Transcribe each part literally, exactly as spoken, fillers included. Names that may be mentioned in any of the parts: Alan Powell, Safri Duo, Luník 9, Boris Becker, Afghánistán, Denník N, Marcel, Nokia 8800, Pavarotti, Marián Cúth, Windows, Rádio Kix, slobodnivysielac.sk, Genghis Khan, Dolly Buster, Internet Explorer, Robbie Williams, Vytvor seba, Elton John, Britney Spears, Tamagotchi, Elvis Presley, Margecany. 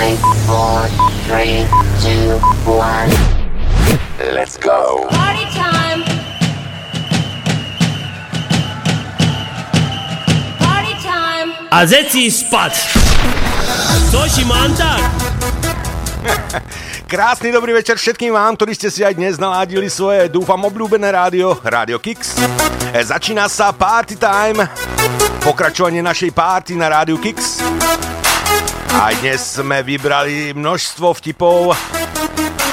five, four, three, two, one. Let's go. Party time. Party time. A zeci spad. Což manta? Krásny dobrý večer všetkým vám, ktorí ste si aj dnes naladili svoje, dúfam, obľúbené rádio, Rádio Kix. Začína sa Party Time, pokračovanie našej party na Rádiu Kix. A dnes sme vybrali množstvo vtipov.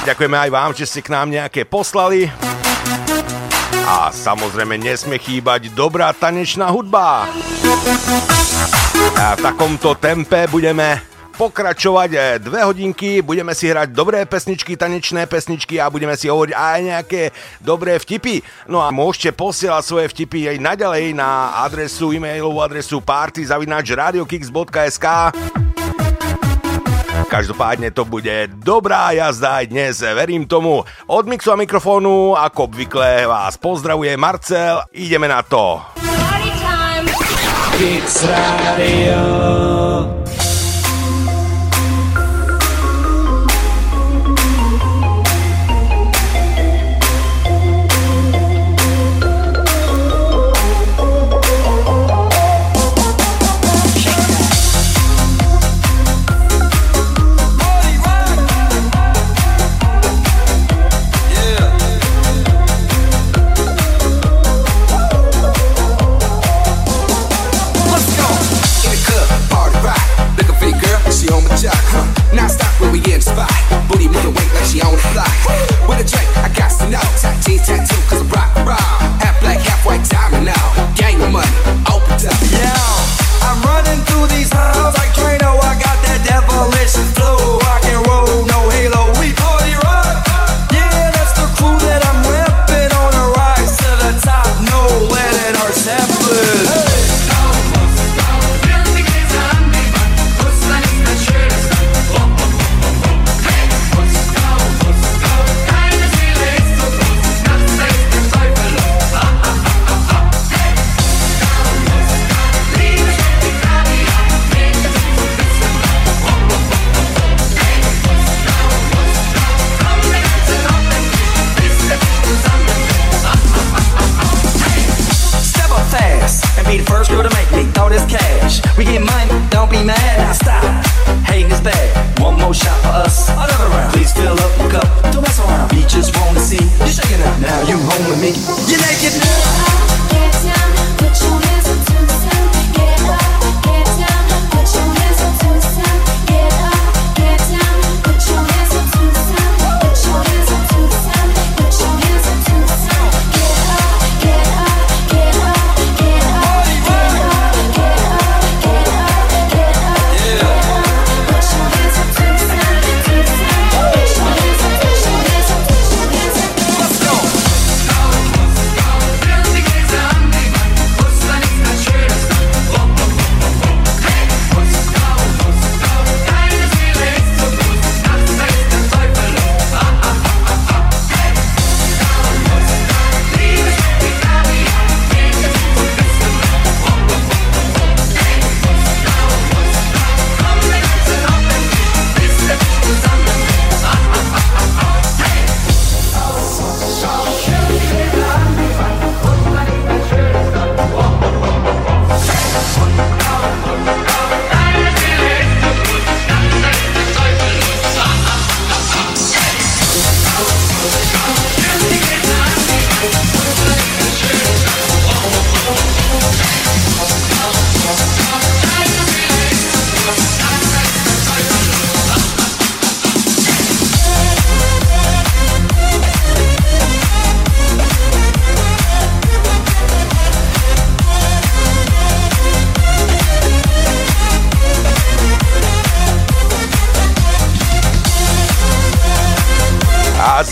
Ďakujeme aj vám, že ste k nám nejaké poslali. A samozrejme nesmie chýbať dobrá tanečná hudba. A v takomto tempe budeme pokračovať dve hodinky, budeme si hrať dobré pesničky, tanečné pesničky a budeme si hovoriť aj nejaké dobré vtipy. No a môžete posielať svoje vtipy aj naďalej na adresu, e-mailovú adresu party zavináč radiokix bodka es ká. Každopádne to bude dobrá jazda aj dnes, verím tomu. Od mixu a mikrofónu, ako obvykle, vás pozdravuje Marcel. Ideme na to. Kix Radio.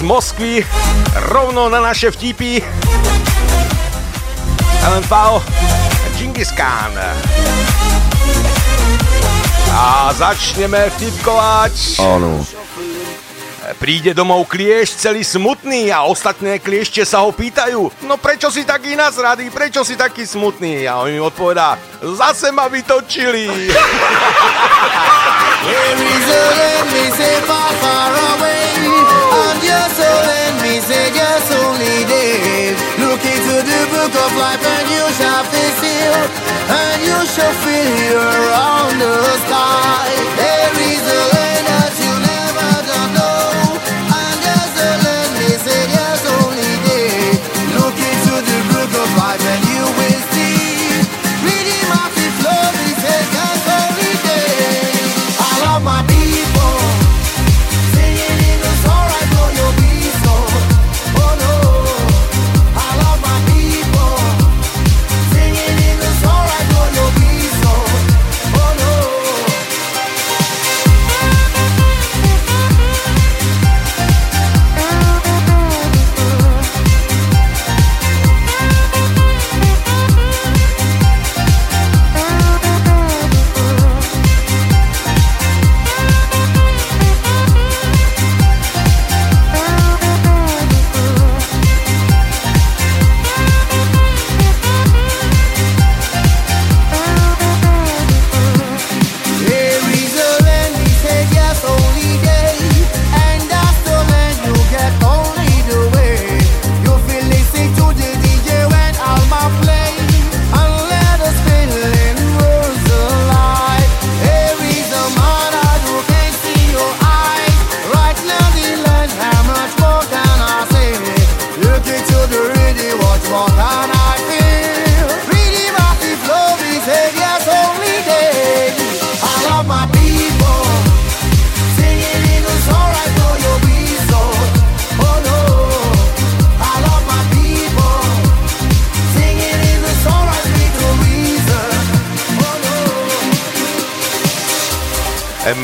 Moskvy, rovno na naše vtipy. Alan Powell, Genghis Khan. A začneme vtipkovať. Áno. Príde domov kliešť celý smutný a ostatné kliešte sa ho pýtajú: no prečo si taký nasradý, prečo si taký smutný? A on im odpovedá: zase ma vytočili.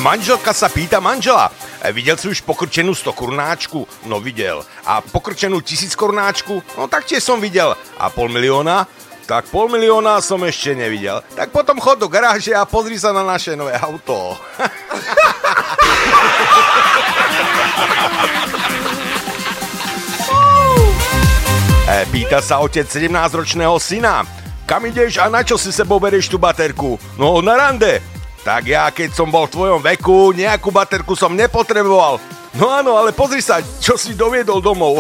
Manželka sa pýta manžela, videl si už pokrčenú stokorunáčku? No videl. A pokrčenú tisíckorunáčku? No tak tiež som videl. A pol milióna? Tak pol milióna som ešte nevidel. Tak potom chod do garáže a pozri sa na naše nové auto. Pýta sa otec sedemnásťročného syna, kam ideš a na čo si sebou bereš tú baterku? No na rande. Tak ja, keď som bol v tvojom veku, nejakú baterku som nepotreboval. No áno, ale pozri sa, čo si doviedol domov.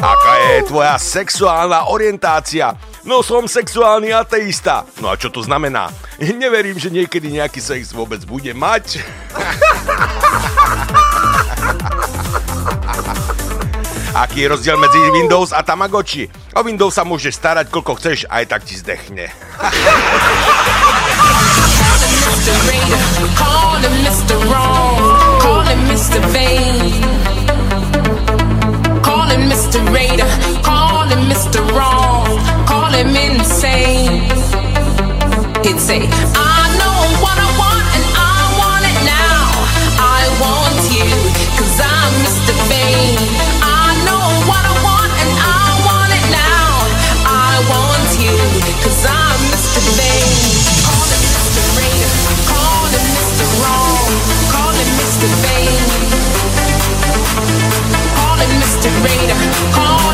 Aká je tvoja sexuálna orientácia? No som sexuálny ateista. No a čo to znamená? Neverím, že niekedy nejaký sex vôbec bude mať. Aký je rozdiel medzi Windows a Tamagotchi? O Windows sa môžeš starať, koľko chceš, aj tak ti zdechne. Call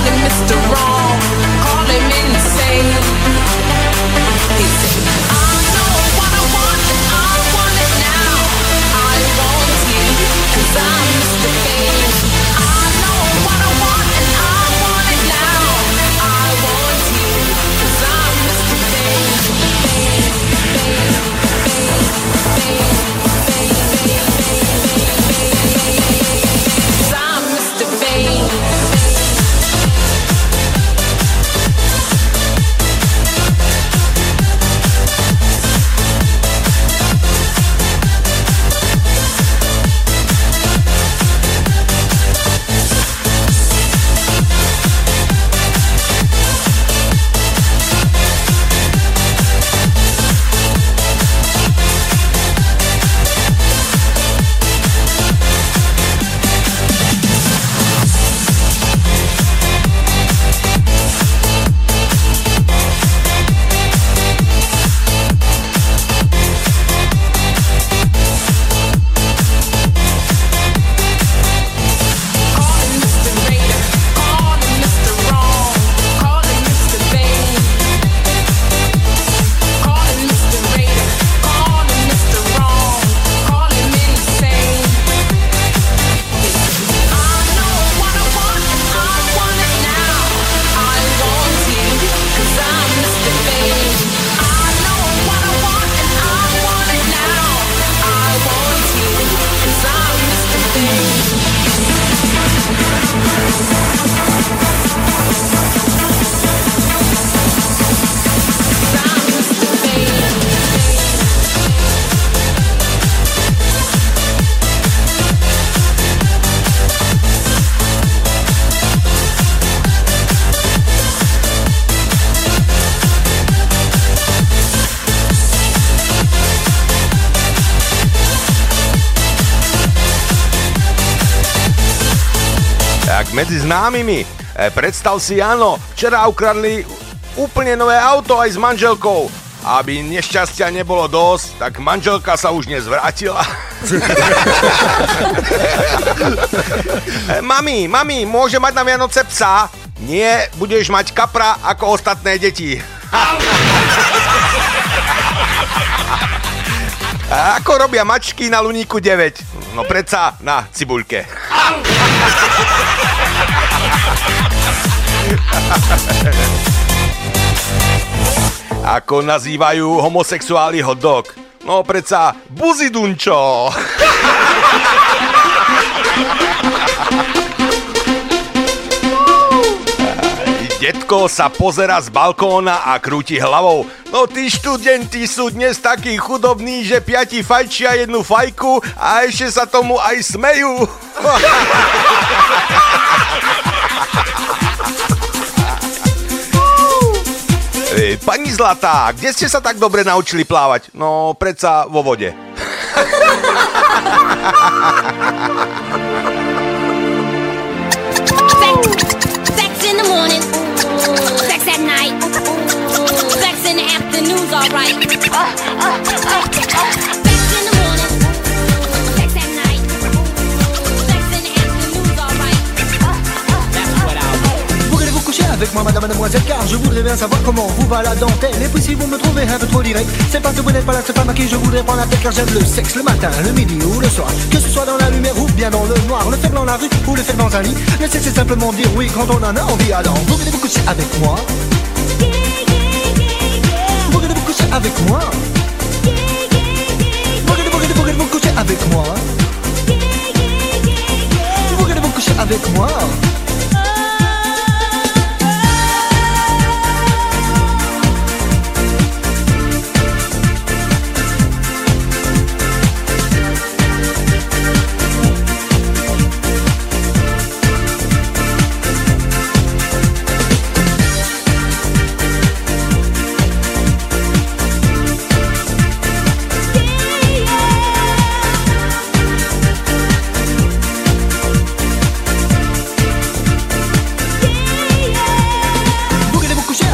tak medzi známymi. E, predstav si, áno, včera ukradli úplne nové auto aj s manželkou. Aby nešťastia nebolo dosť, tak manželka sa už nezvrátila. Mami, mami, môže mať na Vianoce psa? Nie, budeš mať kapra ako ostatné deti. A ako robia mačky na Luníku deväť? No predsa na cibuľke. Ako nazývajú homosexuáli hot dog? No predsa buzidunčo. Detko sa pozera z balkóna a krúti hlavou. No tí študenti sú dnes takí chudobní, že piati fajčia jednu fajku a ešte sa tomu aj smejú. Pani Zlatá, kde ste sa tak dobre naučili plávať? No, predsa vo vode. Avec moi madame et mademoiselle car je voudrais bien savoir comment vous va la dentelle. Et puis si vous me trouvez un peu trop direct, c'est parce que vous n'êtes pas là, c'est pas ma qui je voudrais prendre la tête. Car j'aime le sexe le matin, le midi ou le soir, que ce soit dans la lumière ou bien dans le noir. Le faire dans la rue ou le faire dans un lit, mais c'est simplement dire oui quand on en a envie. Alors vous venez vous coucher avec moi, yeah, yeah, yeah, yeah. Vous venez vous coucher avec moi, yeah, yeah, yeah, yeah. Vous venez, vous venez, vous venez vous coucher avec moi, yeah, yeah, yeah, yeah. Vous venez vous coucher avec moi.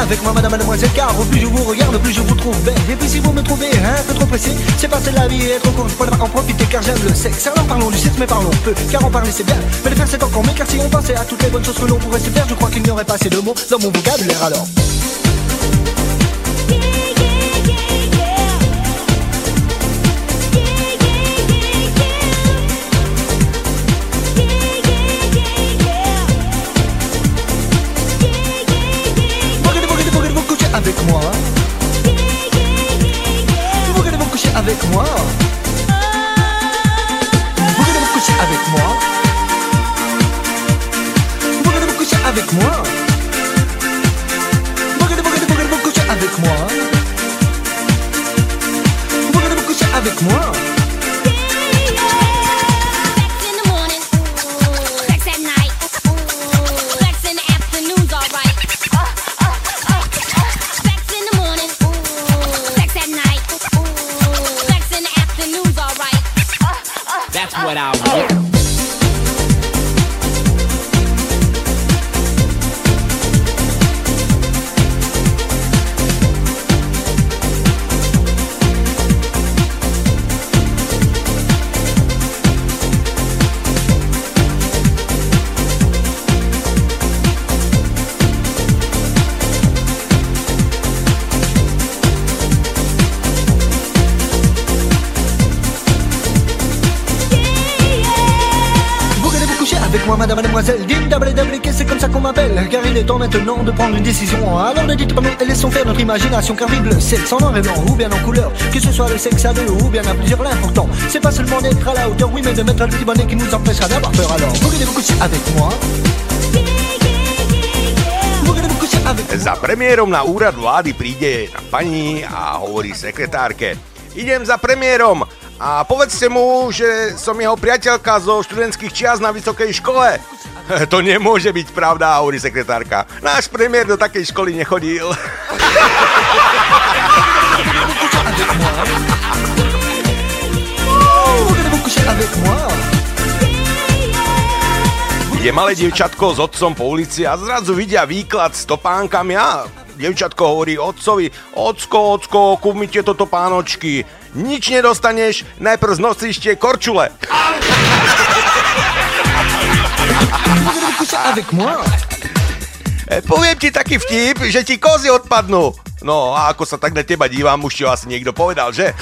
Avec moi madame mademoiselle car au plus je vous regarde, au plus je vous trouve belle. Et puis si vous me trouvez un peu trop pressé, c'est parce que la vie est trop courte, je pourrais en profiter car j'aime le sexe. Alors parlons du sexe mais parlons peu, car en parler c'est bien, mais le faire c'est encore mieux. Car si on pensait à toutes les bonnes choses que l'on pourrait se faire, je crois qu'il n'y aurait pas assez de mots dans mon vocabulaire. Alors yeah, yeah, yeah, yeah. Yeah, yeah, yeah, yeah. Avec moi, yeah, yeah, yeah. Vous voulez vous coucher avec moi, oh, vous voulez vous coucher avec moi, vous voulez vous coucher avec moi, vous voulez vous coucher avec moi, vous voulez vous coucher avec moi. What I want. Madame, mademoiselle, dites d'abri d'abri que c'est comme ça qu'on m'appelle. Car il est temps maintenant de prendre une décision. Alors ne dites pas non et laissons faire notre imagination. Car vive le sexe en noir et blanc ou bien en couleur, que ce soit le sexe à deux ou bien à plusieurs. L'important c'est pas seulement d'être à la hauteur, oui mais de mettre un petit bonnet qui nous empêchera d'avoir peur. Alors vous voulez vous coucher avec moi, yeah, yeah, yeah. Vous voulez vous coucher avec moi. Za premiérom na úrad vlády príde na pani a hovorí sekretárke: idem za premiérom a povedzte mu, že som jeho priateľka zo študentských čias na vysokej škole. To nemôže byť pravda, hovorí sekretárka. Náš premiér do takej školy nechodil. ide malé dievčatko s otcom po ulici a zrazu vidia výklad s topánkami a dievčatko hovorí otcovi: "Ocko, ocko, kúp mi tieto topánočky. Nič nedostaneš, najprv znosíš tie korčule." Poviem ti taký vtip, že ti kozy odpadnú. No a ako sa tak na teba dívam, už ti ho asi niekto povedal, že?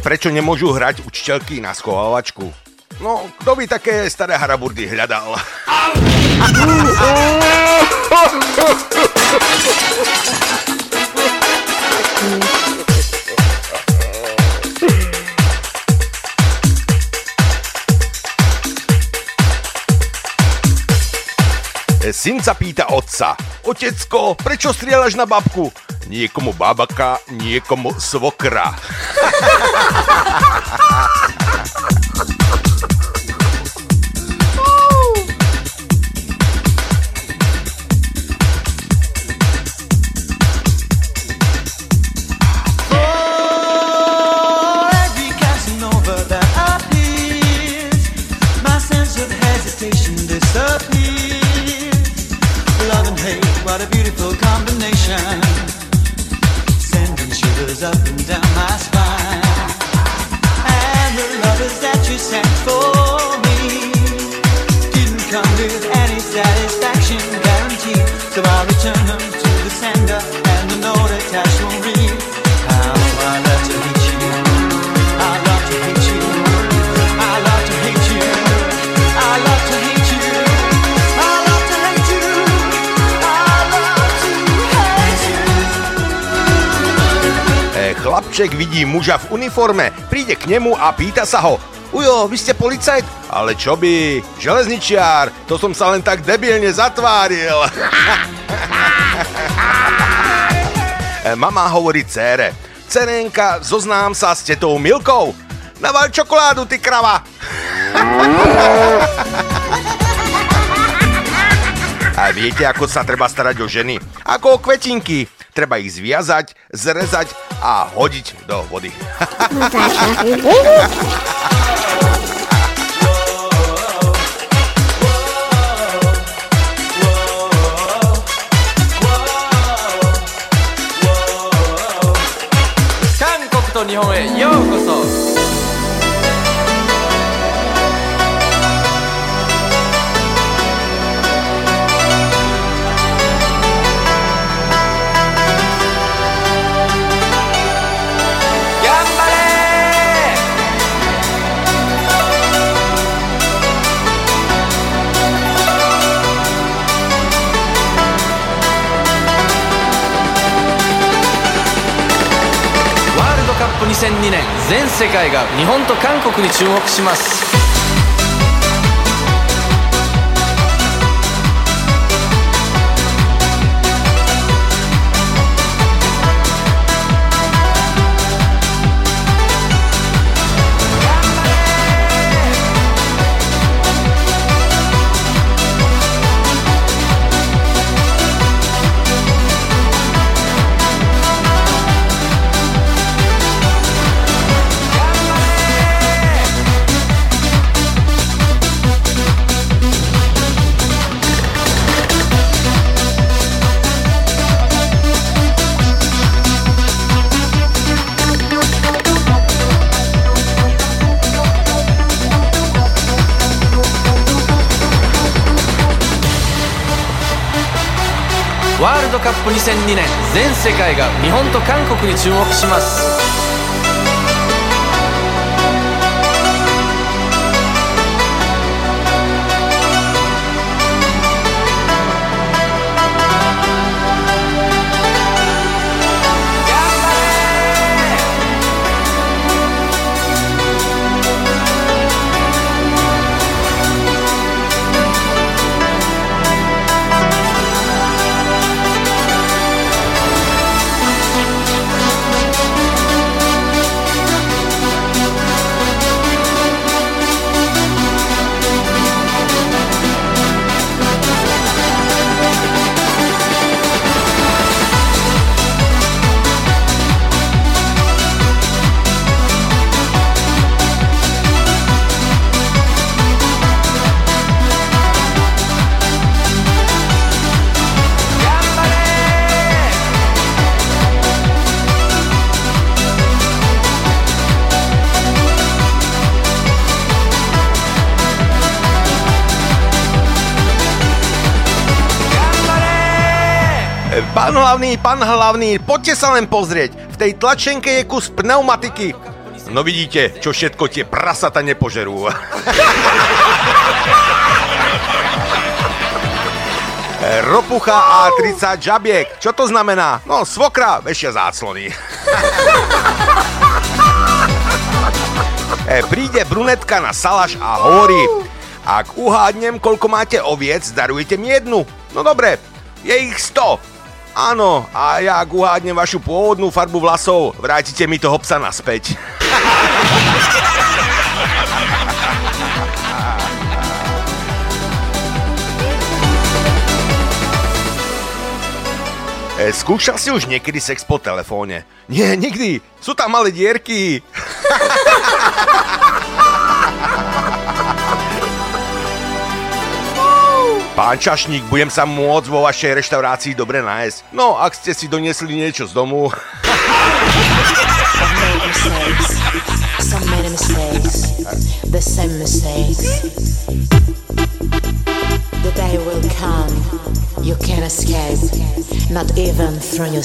Prečo nemôžu hrať učiteľky na schovávačku? No, kto by také staré haraburdy hľadal? Syn sa pýta otca: "Otecko, prečo strieľaš na babku?" "Niekomu babaka, niekomu svokra." Ček vidí muža v uniforme, príde k nemu a pýta sa ho: Ujo, vy ste policajt? Ale čo by? Železničiar, to som sa len tak debilne zatváril. Mama hovorí cére: Cerenka, zoznám sa s tetou Milkou. Naval čokoládu, ty krava. A viete, ako sa treba starať o ženy? Ako o kvetinky. Treba ich zviazať, zrezať a hodiť do vody. two thousand two年、全世界が日本と韓国に注目します。ワールドカップtwo thousand two年、全世界が日本と韓国に注目します。Pán hlavný, pán hlavný, poďte sa len pozrieť. V tej tlačenke je kus pneumatiky. No vidíte, čo všetko tie prasata nepožerú. Ropucha a tridsať žabiek. Čo to znamená? No, svokra vešia záclony. Príde brunetka na salaš a hovorí: Ak uhádnem, koľko máte oviec, darujete mi jednu. No dobre, je ich sto. Áno, a ja ak uhádnem vašu pôvodnú farbu vlasov, vrátite mi toho psa naspäť. Skúšal si už niekedy sex po telefóne? Nie, nikdy. Sú tam malé dierky. Pán čašník, budem sa môcť vo vašej reštaurácii dobre nájsť. No, ak ste si doniesli niečo z domu. Day by day, day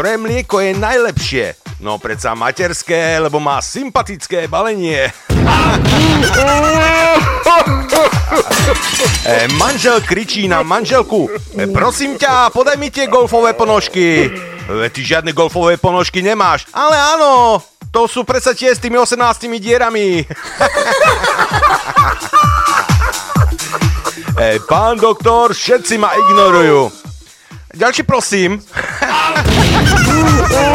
Ktoré mlieko je najlepšie? No predsa materské, lebo má sympatické balenie. E, manžel kričí na manželku. E, prosím ťa, podaj mi tie golfové ponožky. E, ty žiadne golfové ponožky nemáš. Ale áno, to sú predsa tie s tými osemnástimi dierami. E, pán doktor, všetci ma ignorujú. Ďalší prosím. I'm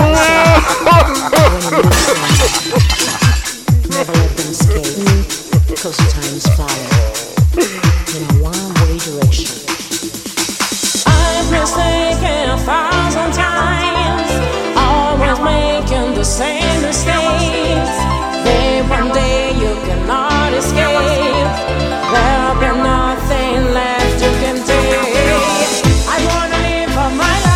mistaken a thousand times, always making the same mistakes. Then one day you cannot escape. There'll be nothing left you can take. I wanna live for my life.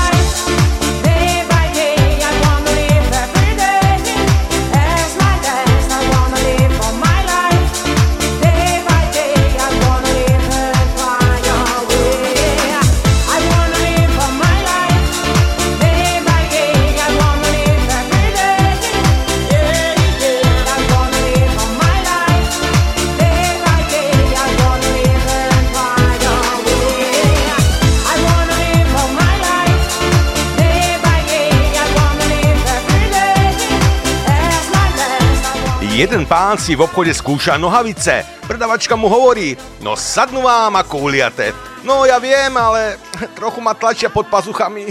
Jeden pán si v obchode skúša nohavice. Predavačka mu hovorí, no sadnú vám ako uliate. No ja viem, ale trochu ma tlačia pod pazuchami.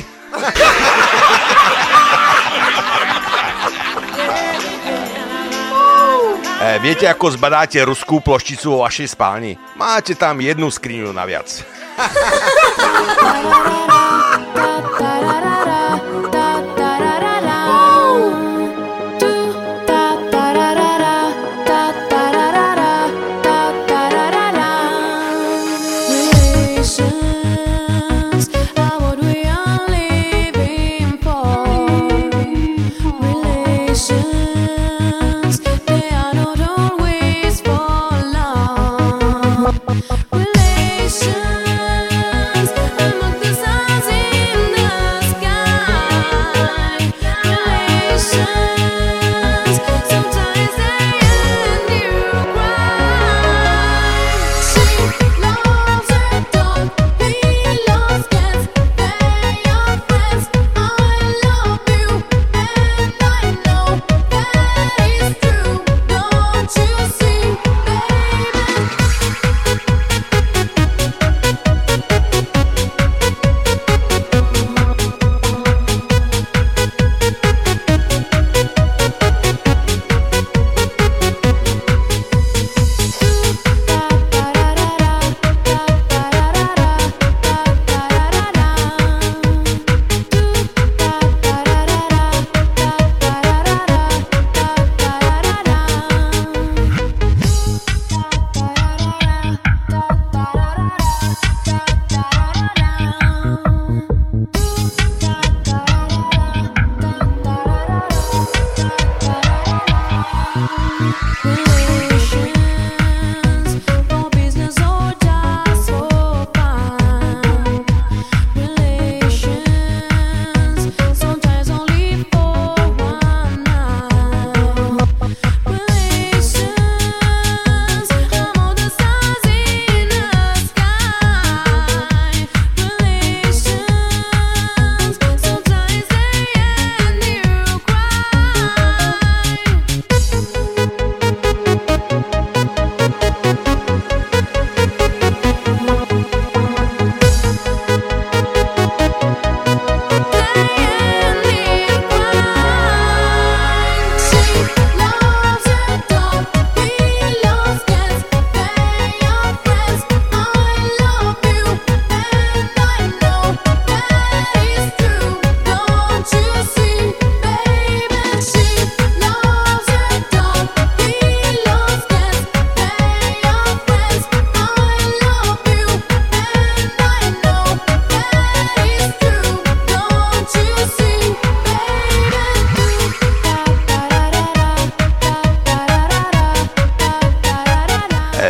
E, viete, ako zbadáte ruskú plošticu vo vašej spálni? Máte tam jednu skriňu naviac.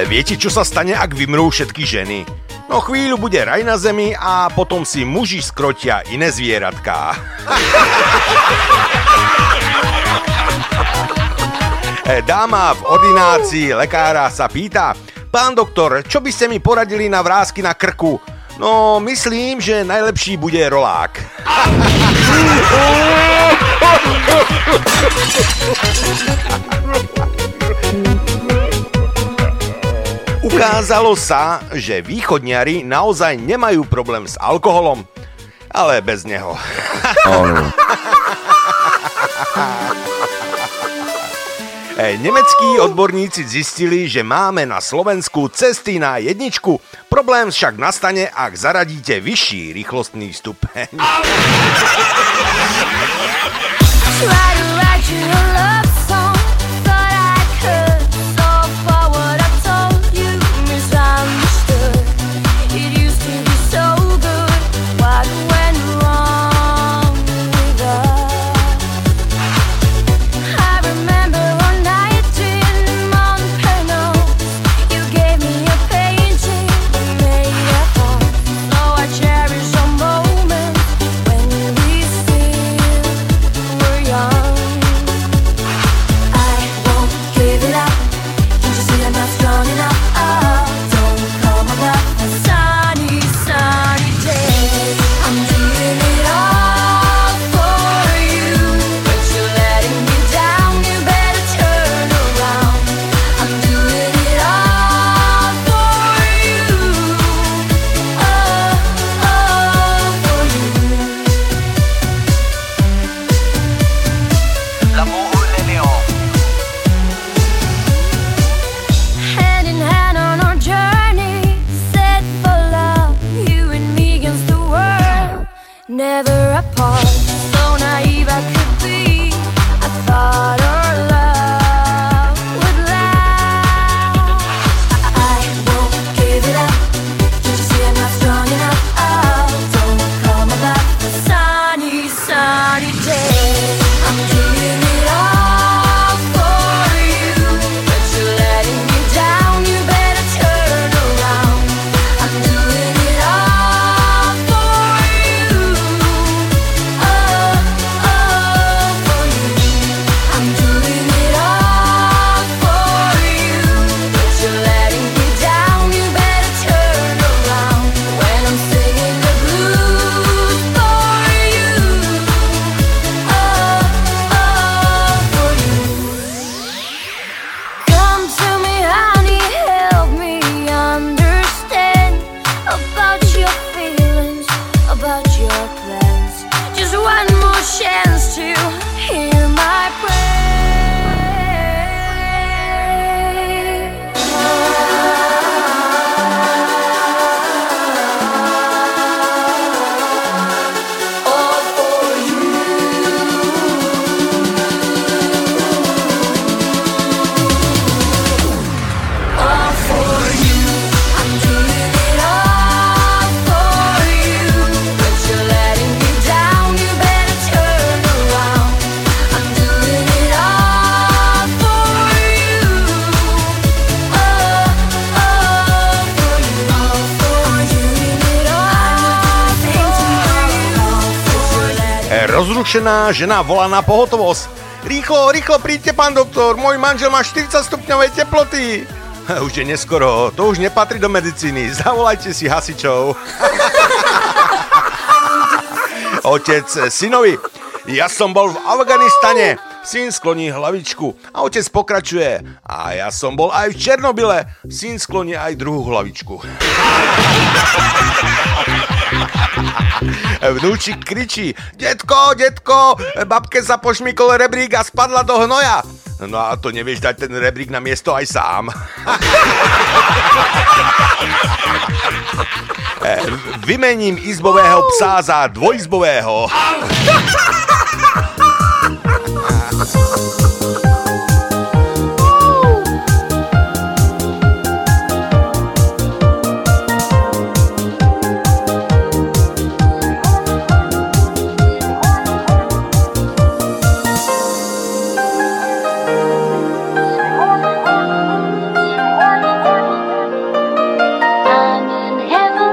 Viete, čo sa stane, ak vymrú všetky ženy? No chvíľu bude raj na zemi a potom si muži skrotia iné zvieratká. Dáma v ordinácii lekára sa pýta: pán doktor, čo by ste mi poradili na vrásky na krku? No, myslím, že najlepší bude rolák. Ukázalo sa, že východňari naozaj nemajú problém s alkoholom, ale bez neho. Nemeckí odborníci zistili, že máme na Slovensku cesty na jedničku. Problém však nastane, ak zaradíte vyšší rýchlostný stupeň. Rozrušená žena volá na pohotovosť. Rýchlo, rýchlo príďte, pán doktor, môj manžel má štyridsať stupňové teploty. Už je neskoro, to už nepatrí do medicíny, zavolajte si hasičov. Otec synovi: ja som bol v Afganistane. Syn skloní hlavičku a otec pokračuje: a ja som bol aj v Černobyle. Syn skloní aj druhú hlavičku. Vnúčik kričí: detko, detko, babke sa pošmykol rebrík a spadla do hnoja. No a to nevieš dať ten rebrík na miesto aj sám. Vymením izbového psa za dvojizbového. I'm in heaven.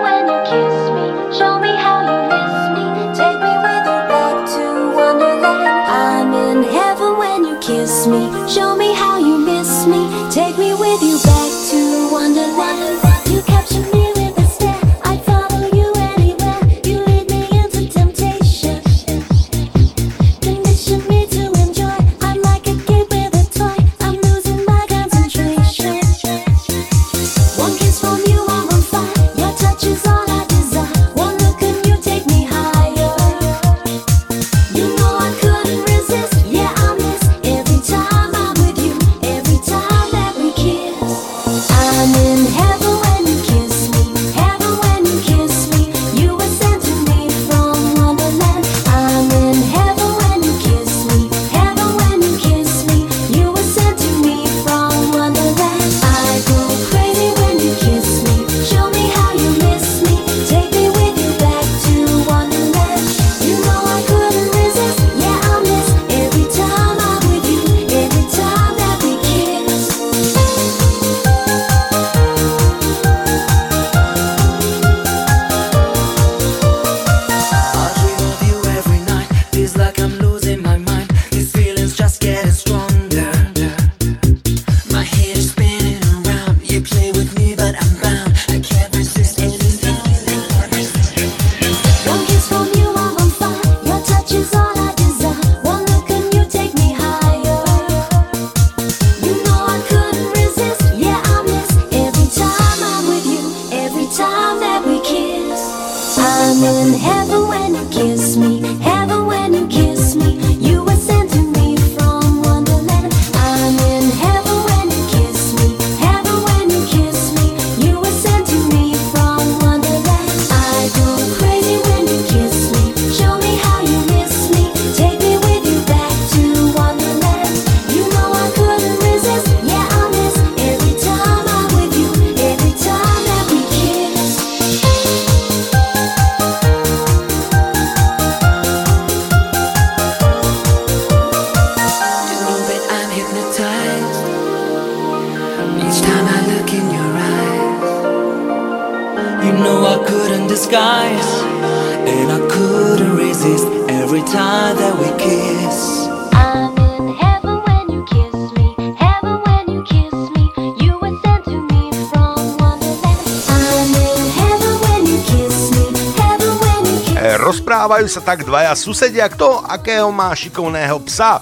Rozprávajú sa tak dvaja susedia, kto akého má šikovného psa. E,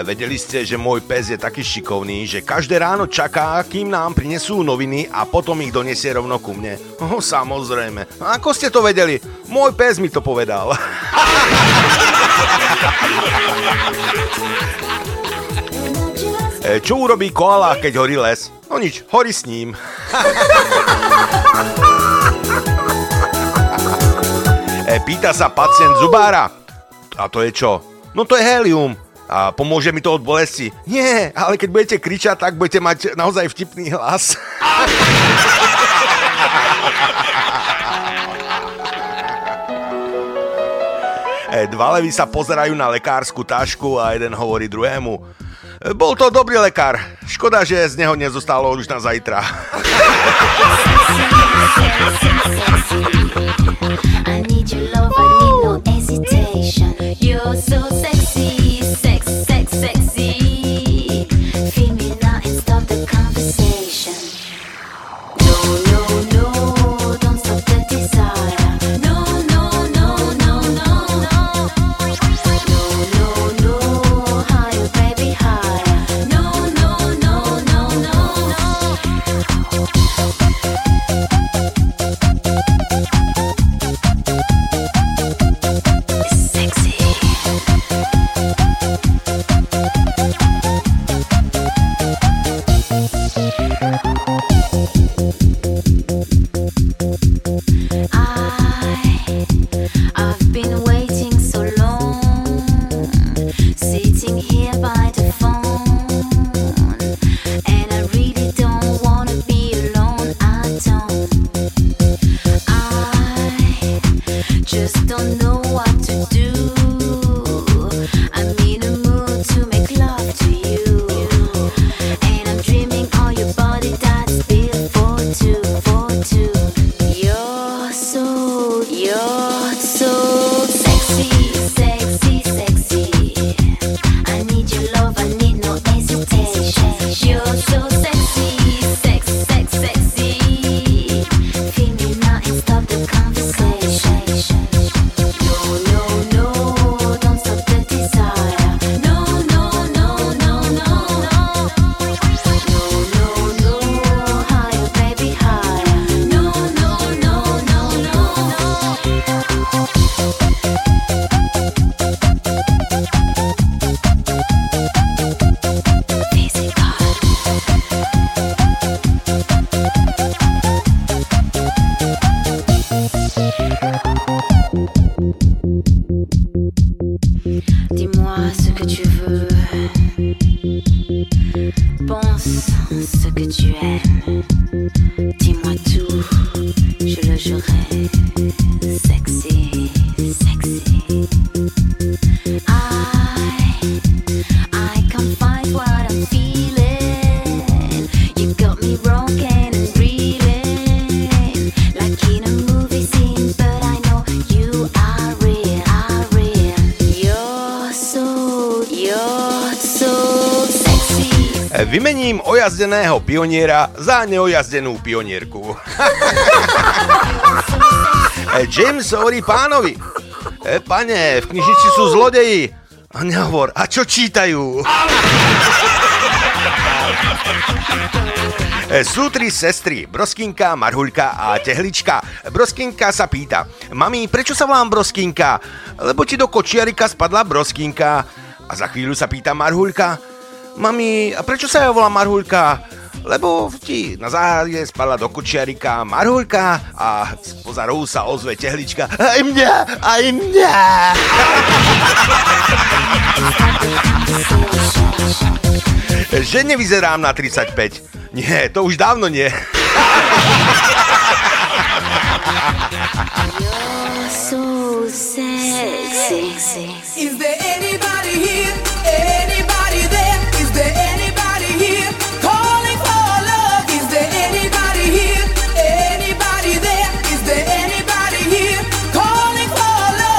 vedeli ste, že môj pes je taký šikovný, že každé ráno čaká, kým nám prinesú noviny a potom ich donesie rovno ku mne. Oh, samozrejme. Ako ste to vedeli? Môj pes mi to povedal. E, čo urobí koala, keď horí les? No nič, horí s ním. Pýta sa pacient zubára. A to je čo? No to je helium. A pomôže mi to od bolesti? Nie, ale keď budete kričať, tak budete mať naozaj vtipný hlas. Dva levy sa pozerajú na lekársku tašku a jeden hovorí druhému: bol to dobrý lekár. Škoda, že z neho nezostalo už na zajtra. I need your love, I need no hesitation. You're so sexy, sex, sex, sexy. Feel me now and stop the conversation. No, no, no, don't stop the desire. No, no, no, no, no, no. No, no, no, higher, baby, higher. No, no, no, no, no, no. Vymením ojazdeného pioniera za neojazdenú pionierku. James hovorí pánovi: E, pane, v knižnici sú zlodeji. A nehovor, a čo čítajú? Sú tri sestry, Broskinka, Marhuľka a Tehlička. Broskinka sa pýta: mami, prečo sa volám Broskinka? Lebo ti do kočiarika spadla Broskinka. A za chvíľu sa pýta Marhuľka: mami, a prečo sa ja volám Marhuľka? Lebo ti na záhrade spadla do kočiarika Marhuľka. A spoza rohu sa ozve Tehlička: aj mňa, aj mňa. Že nevyzerám na tridsaťpäť. Nie, to už dávno nie. You're so sexy. Is there anybody here? Anybody there? Is there anybody here? Calling for love. Is there anybody here? Anybody there? Is there anybody here? Calling for love.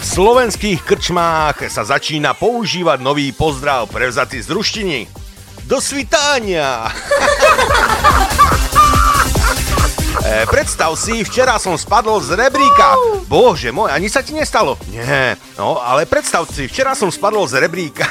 V slovenských krčmách sa začína používať nový pozdrav prevzatý z ruštiny. Do svitánia! Predstav si, včera som spadol z rebríka. Bože môj, ani sa ti nestalo. Nie, no ale predstav si, včera som spadol z rebríka.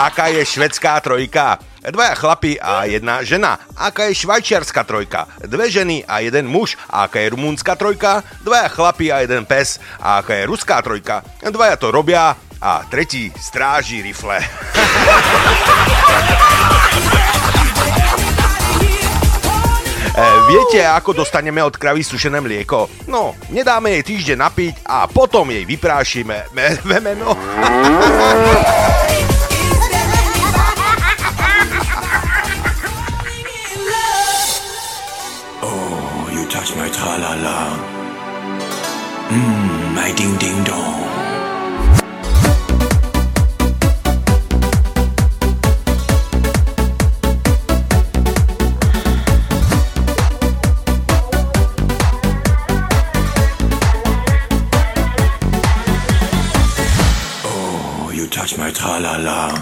Aká je švedská trojka? Dvaja chlapi a jedna žena. Aká je švajčiarska trojka? Dve ženy a jeden muž. Aká je rumúnska trojka? Dvaja chlapi a jeden pes. Aká je ruská trojka? Dvaja to robia a tretí stráži rifle. Viete, ako dostaneme od kravy sušené mlieko? No, nedáme jej týždeň napiť a potom jej vyprášime memeno. My tra-la-la. Mmm, my ding-ding-dong. you touch my tralala.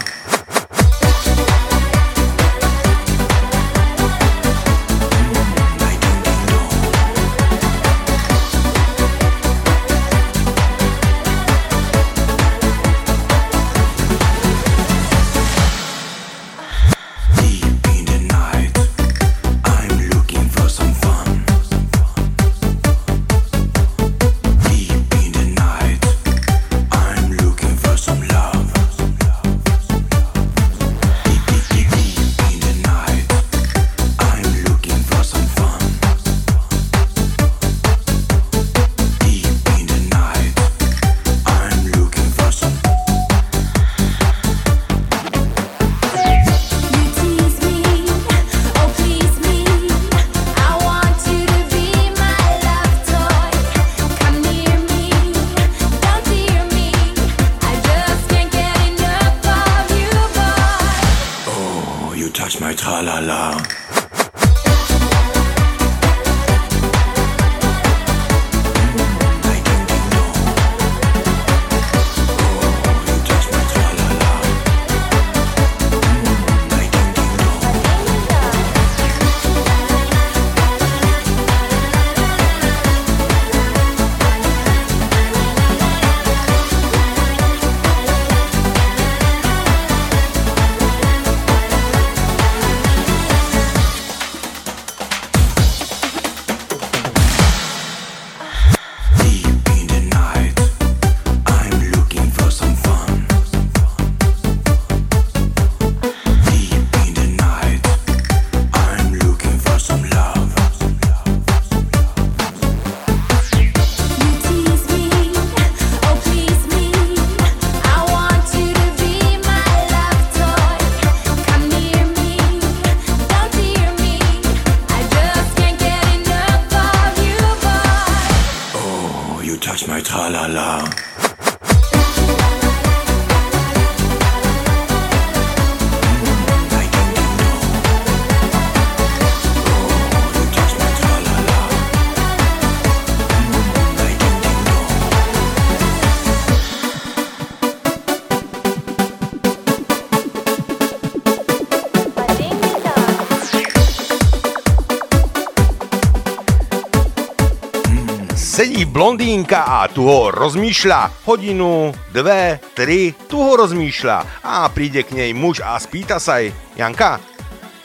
Blondínka a tu ho rozmýšľa hodinu, dve, tri, tu ho rozmýšľa a príde k nej muž a spýta sa jej: Janka?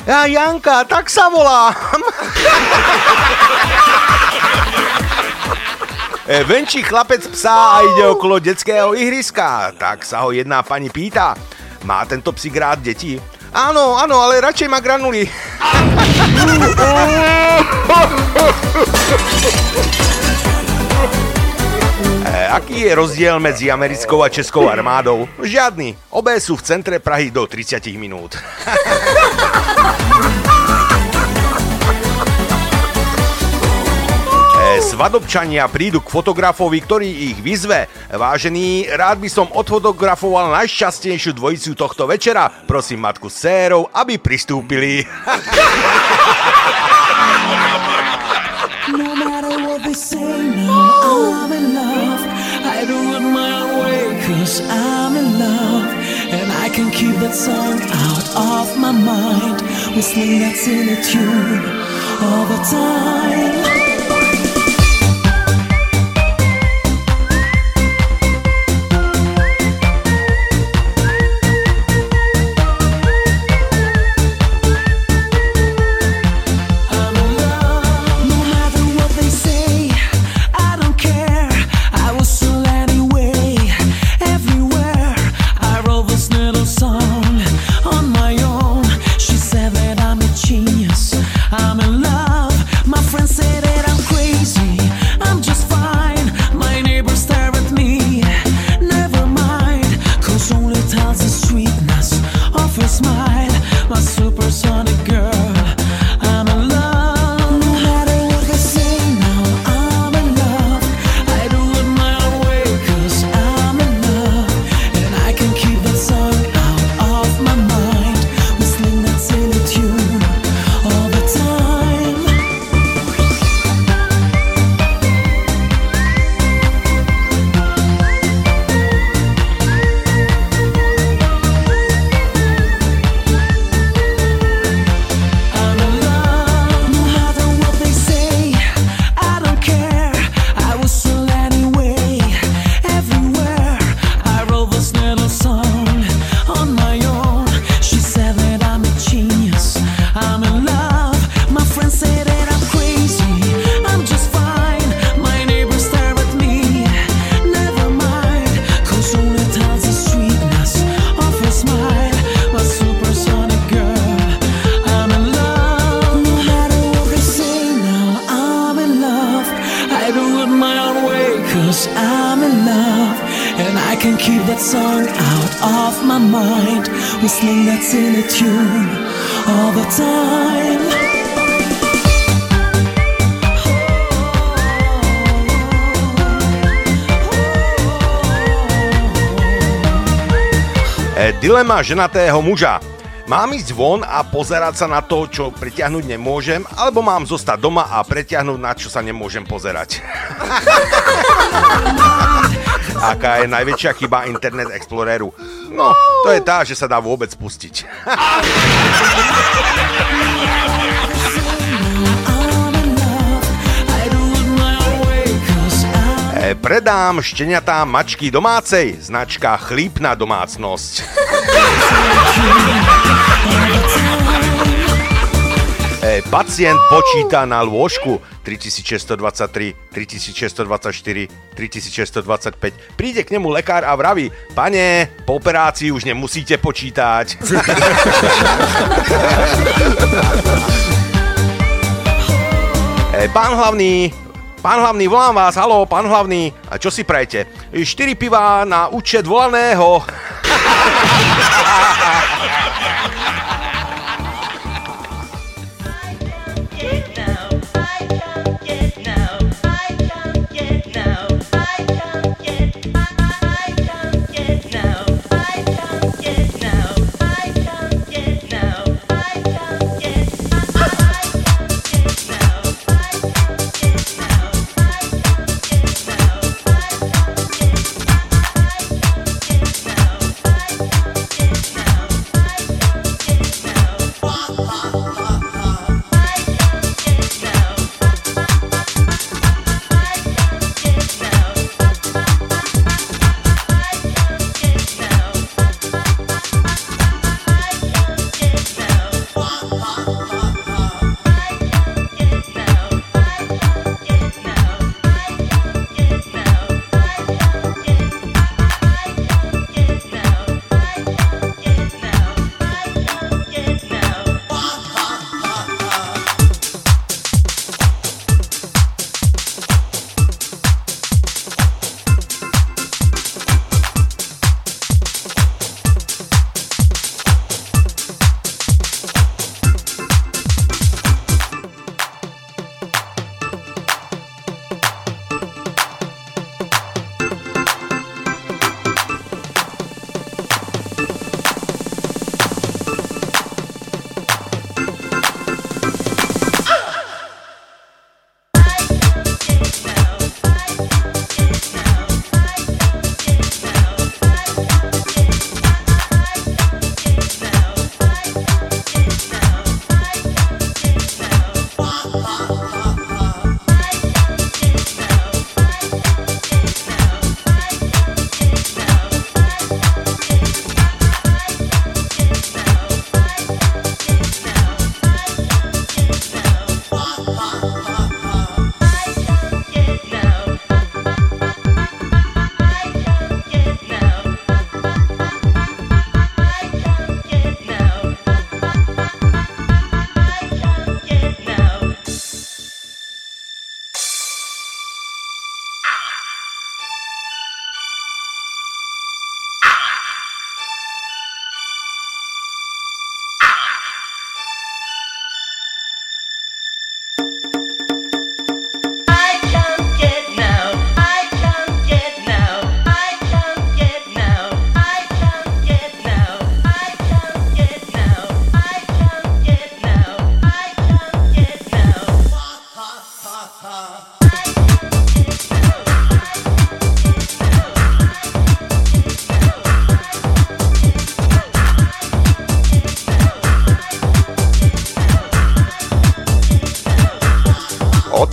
Ja Janka, tak sa volám. Venčí chlapec psa a ide okolo detského ihriska, tak sa ho jedna pani pýta: Má tento psík rád deti? Áno, áno, ale radšej má granuly. Aký je rozdiel medzi americkou a českou armádou? Žiadny. Obe sú v centre Prahy do tridsať minút. Svadobčania prídu k fotografovi, ktorý ich vyzve. Vážený, rád by som odfotografoval najšťastnejšiu dvojicu tohto večera. Prosím matku s dcérou, aby pristúpili. No matter what they say, now I'm in love. I do it my way, cause I'm in love. And I can keep that song out of my mind. We sing that in a tune all the time. I'm in love, my friends say out of my mind, whistling that silly tune all the time. Dilema ženatého muža. Mám ísť von a pozerať sa na to, čo pretiahnuť nemôžem, alebo mám zostať doma a pretiahnuť, na čo sa nemôžem pozerať? Aká je najväčšia chyba Internet Exploreru? No, to je tá, že sa dá vôbec pustiť. Predám šteniatá mačky domácej, značka Chlípna domácnosť. Pacient počíta na lôžku tritisícšesťstodvadsaťtri, tritisícšesťstodvadsaťštyri, tritisícšesťstodvadsaťpäť. Príde k nemu lekár a vraví: pane, po operácii už nemusíte počítať. Pán hlavný, Pán hlavný, volám vás, haló, pán hlavný. A čo si prajete? štyri pivá na účet volaného.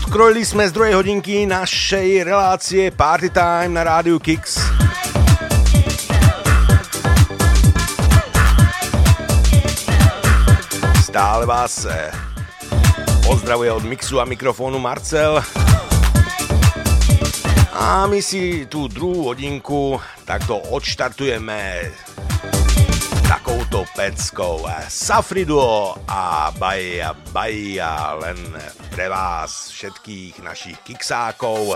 Odkrojili sme z druhej hodinky našej relácie Party Time na Rádiu Kix. Stále vás pozdravuje od mixu a mikrofónu Marcel. A my si tú druhú hodinku takto odštartujeme takouto peckou. Safri Duo a Baja Baja len pre vás všetkých našich kiksákov.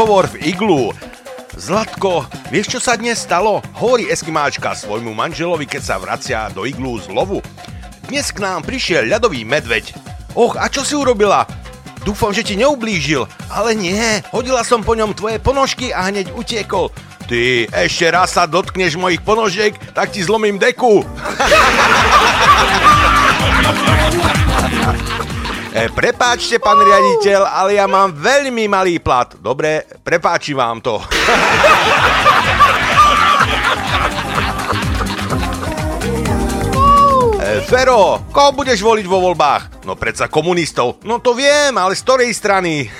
Rozhovor v iglu. Zlatko, vieš, čo sa dnes stalo? Hovorí eskimáčka svojmu manželovi, keď sa vracia do iglu z lovu. Dnes k nám prišiel ľadový medveď. Och, a čo si urobila? Dúfam, že ti neublížil. Ale nie, hodila som po ňom tvoje ponožky a hneď utiekol. Ty, ešte raz sa dotkneš mojich ponožiek, tak ti zlomím deku. E, prepáčte, pán riaditeľ, ale ja mám veľmi malý plat. Dobre, prepáči vám to. e, Fero, koho budeš voliť vo voľbách? No predsa komunistov. No to viem, ale z ktorej strany?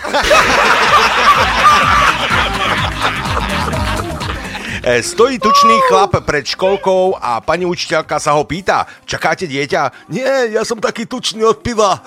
E, stojí tučný chlap pred školkou a pani učiteľka sa ho pýta: čakáte dieťa? Nie, ja som taký tučný od piva.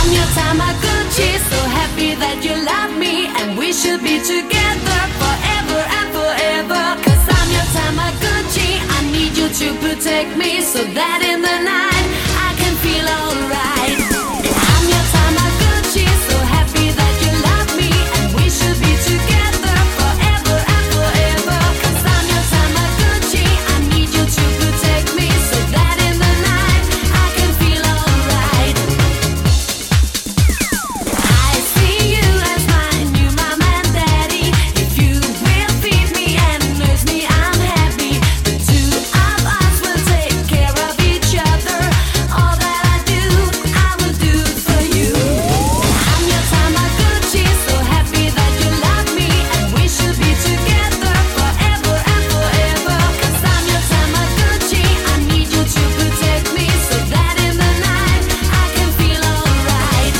I'm your Tamagotchi, so happy that you love me, and we should be together forever and forever. Cause I'm your Tamagotchi, I need you to protect me, so that in the night I can feel alright. I'm your Tamagotchi, so happy that you love me, and we should be together forever and forever. Cause I'm your Tamagotchi, I need you to protect me, so that in the night I can feel alright. I see you as my new mom and daddy. If you will feed me and nurse me, I'm happy. The two of us will take care of each other. All that I do, I will do for you. I'm your Tamagotchi, so happy that you love me, and we should be together forever and forever. Cause I'm your Tamagotchi, I need you to protect me, so that in the night I can feel alright.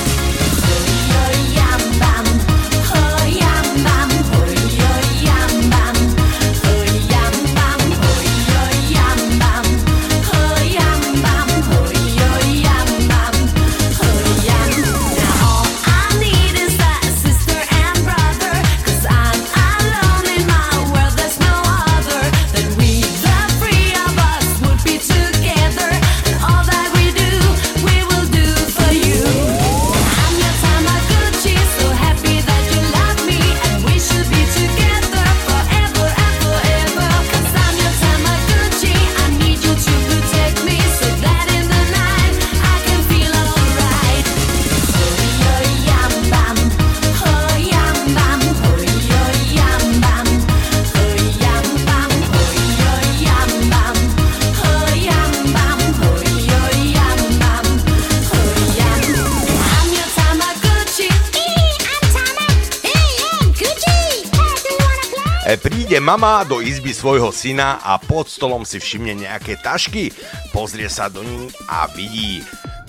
E, príde mama do izby svojho syna a pod stolom si všimne nejaké tašky. Pozrie sa do ní a vidí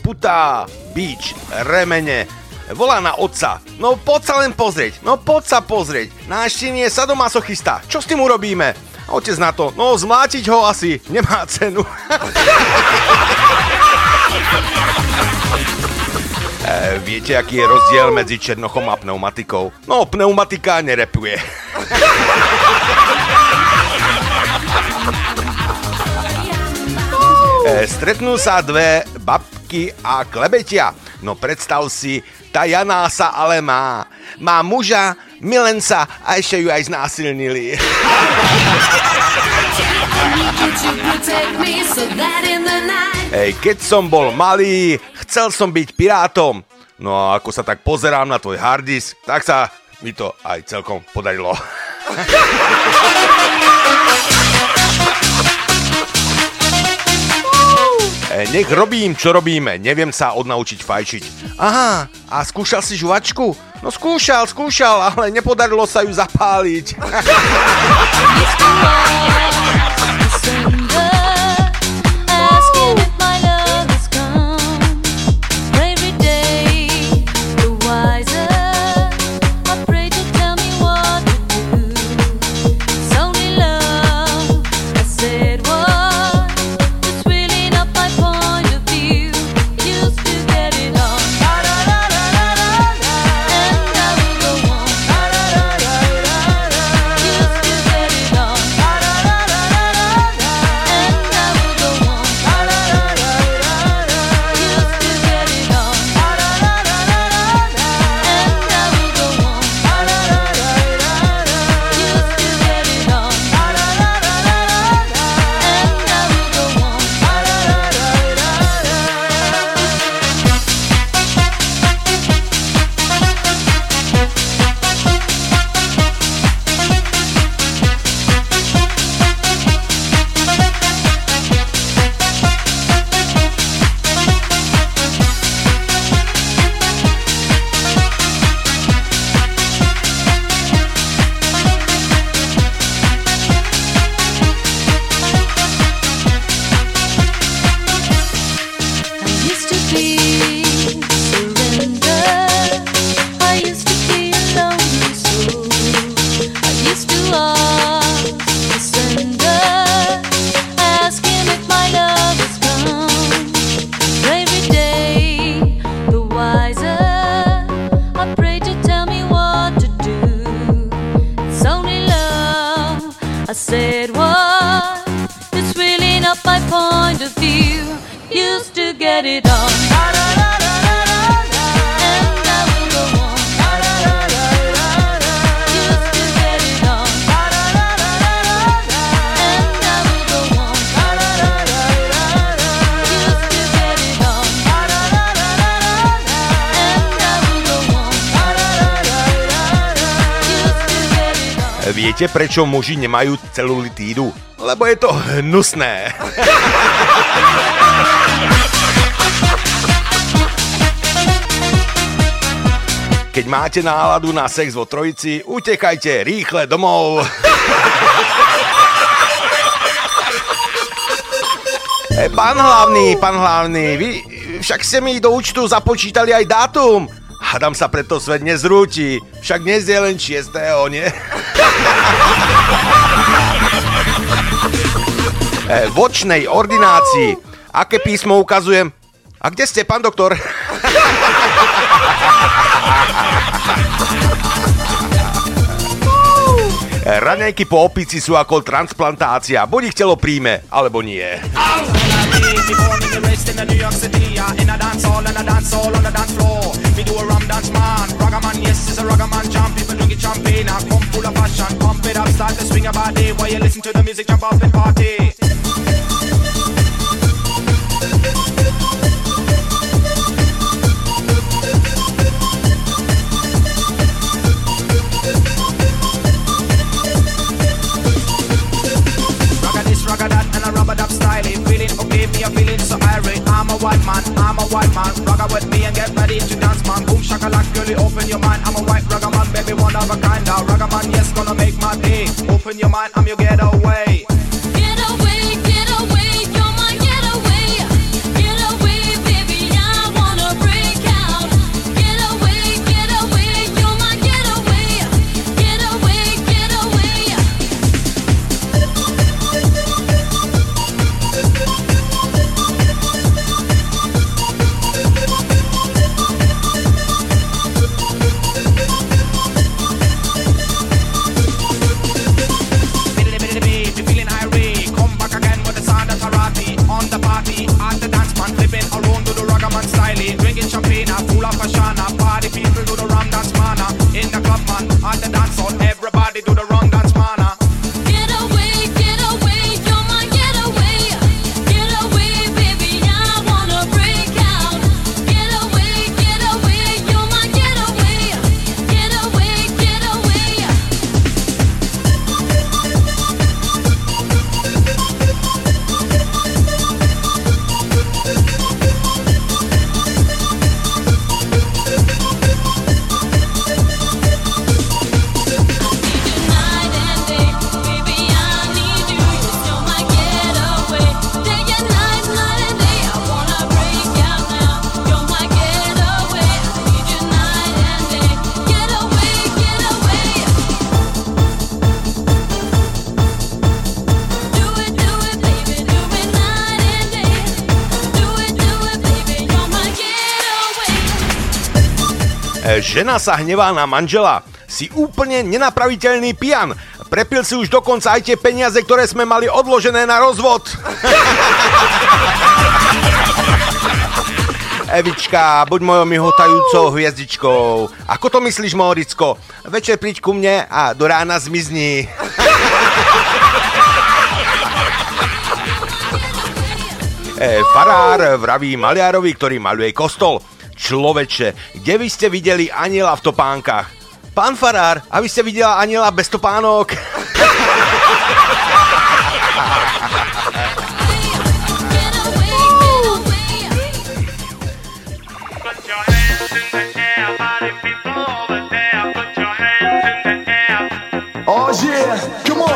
putá, bič, remene. Volá na otca: no poď sa len pozrieť, no poď sa pozrieť. Náš syn je sadomasochista, čo s tým urobíme? Otec na to: no zmlátiť ho asi, nemá cenu. E, viete, aký je rozdiel medzi černochom a pneumatikou? No, pneumatika nerepuje. E, stretnú sa dve babky a klebetia. No predstav si, tá Jana sa ale má. Má muža, milenca a ešte ju aj znásilnili. Ej, keď som bol malý, chcel som byť pirátom. No a ako sa tak pozerám na tvoj harddisk, tak sa mi to aj celkom podarilo. E, nech robím, čo robíme, neviem sa odnaučiť fajčiť. Aha, a skúšal si žuvačku? No skúšal, skúšal, ale nepodarilo sa ju zapáliť. Viete, prečo muži nemajú celulitídu? Lebo je to hnusné. Keď máte náladu na sex vo trojici, utekajte rýchle domov. E, pán hlavný, pán hlavný, vy však ste mi do účtu započítali aj dátum. Hádam sa preto svet nezrúti, však dnes je len šiesteho, nie? E, v očnej ordinácii, aké písmo ukazujem? A kde ste, pán doktor? Raňajky po opici sú ako transplantácia. Buď ich telo príjme, alebo nie. White man, I'm a white man, ragga with me and get ready to dance man. Boom shakalak, girlie, open your mind. I'm a white ragga man, baby, one of a kind. Now ragga man, yes, gonna make my day. Open your mind, I'm your getaway. Get away, get away, you're my getaway. Get away, baby, I wanna break out. Get away, get away, you're my getaway. Get away, get away. Žena sa hnevá na manžela. Si úplne nenapraviteľný pijan. Prepil si už dokonca aj tie peniaze, ktoré sme mali odložené na rozvod. Evička, buď mojou mihotajúcou hviezdičkou. Ako to myslíš, Moricko? Večer príď ku mne a do rána zmizni. e, farár vraví maliárovi, ktorý maľuje kostol. Človeče, kde vy ste videli aniela v topánkach? Pán farár, a vy ste videla aniela bez topánok? Oh yeah, come on!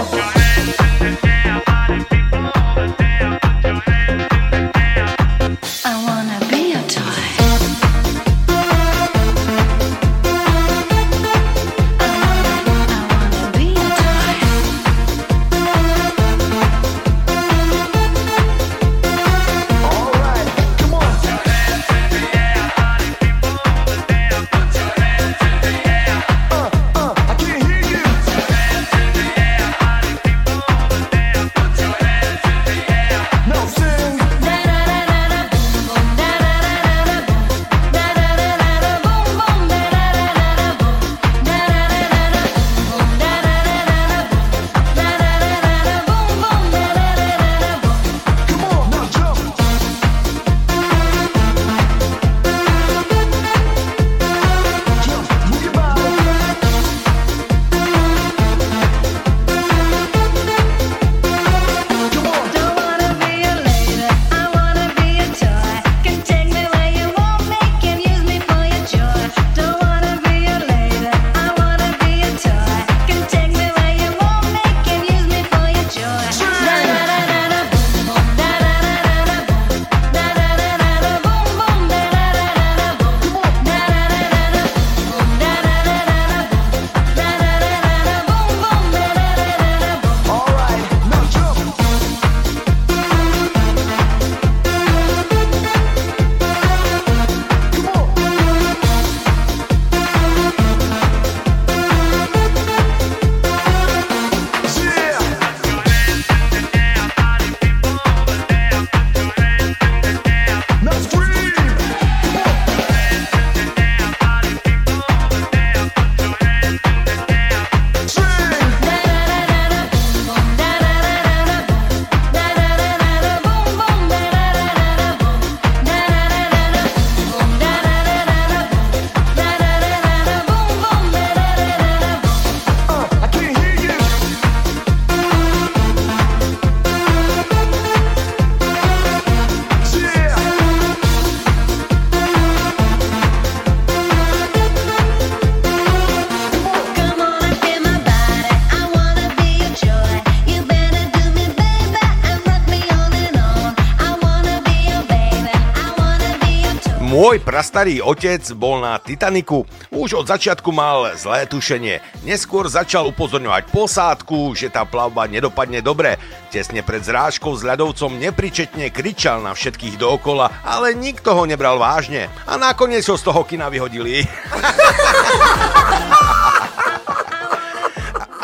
Môj prastarý otec bol na Titaniku. Už od začiatku mal zlé tušenie. Neskôr začal upozorňovať posádku, že tá plavba nedopadne dobre. Tesne pred zrážkou s ľadovcom nepričetne kričal na všetkých dookola, ale nikto ho nebral vážne. A nakoniec ho z toho kina vyhodili.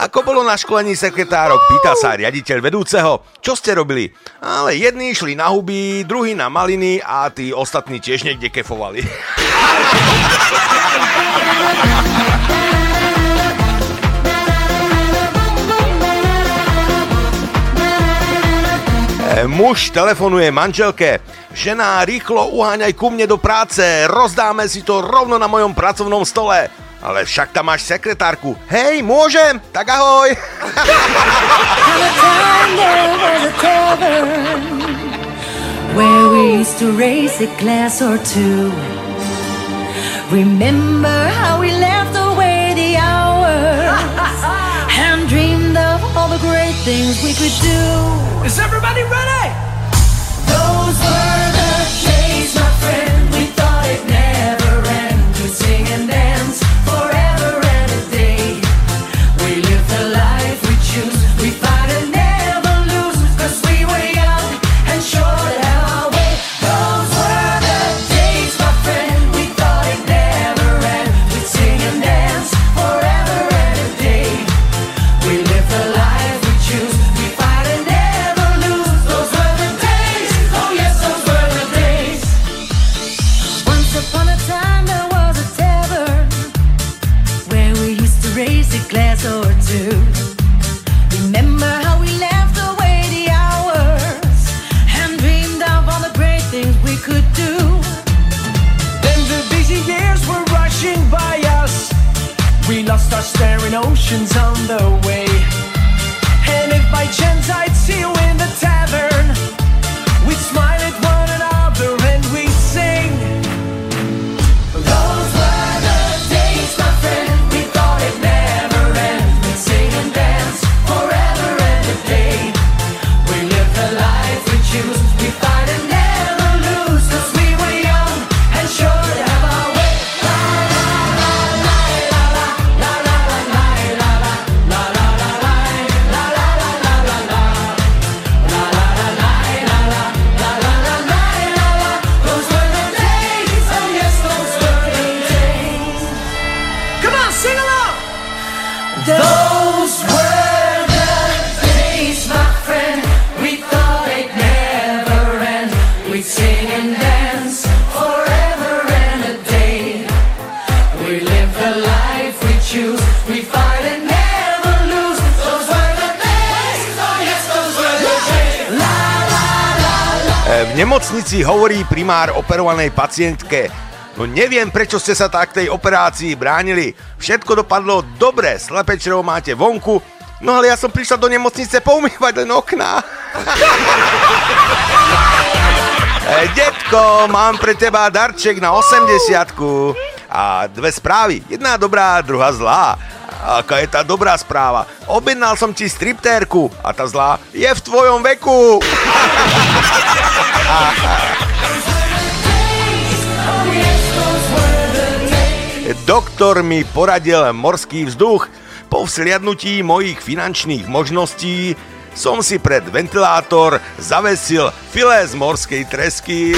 Ako bolo na školení sekretárok, pýta sa riaditeľ vedúceho, čo ste robili? Ale jedni išli na huby, druhí na maliny a tí ostatní tiež niekde kefovali. Muž telefonuje manželke. Žena, rýchlo uháňaj ku mne do práce, rozdáme si to rovno na mojom pracovnom stole. Ale však tam máš sekretárku. Hej, môžem? Tak ahoj. Is everybody ready? Those were the days, my friend. We thought it never end. We'd sing and dance forever and a day. We live the life we choose. We fight and never lose. Cause we were young and sure to have our way. Those were the days, my friend. We thought it never end. We'd sing and dance forever and a day. We live the life we choose. We fight and never lose. Those were the days. Oh yes, those were the days. Once upon a time there was a tavern where we used to raise a glass or two. Remember how we laughed away the hours and dreamed of all the great things we could do. Then the busy years were rushing by us. We lost our staring oceans on the way. And if by chance I'd see you in the tavern, we'd smile at one another and we'd sing. Those were the days, my friend. We thought it never end. We'd sing and dance forever and a day. We live the life we choose. We fight and never lose. Cause we were young and sure to have our way. La la la la la la. La la la la la la. La la la la. La la la la la la. La la la la la la. La la la la la la. Those were the days. Oh yes, those were the days. Come on, sing along. Those were the days, my friend. We thought it never end. We'd sing and dance forever and a day. We live the life we choose. We fight and never lose. Those were the days. Oh yes, those were the days. La la la la. V nemocnici hovorí primár operovanej pacientke. No neviem, prečo ste sa tak tej operácii bránili. Všetko dopadlo dobre, slepé črevo máte vonku. No ale ja som prišla do nemocnice poumývať len okná. E, detko, mám pre teba darček na osemdesiatku. A dve správy. Jedna dobrá, druhá zlá. Aká je tá dobrá správa? Objednal som ti striptérku. A tá zlá je v tvojom veku. Doktor mi poradil morský vzduch. Po vsliadnutí mojich finančných možností som si pred ventilátor zavesil filé z morskej tresky.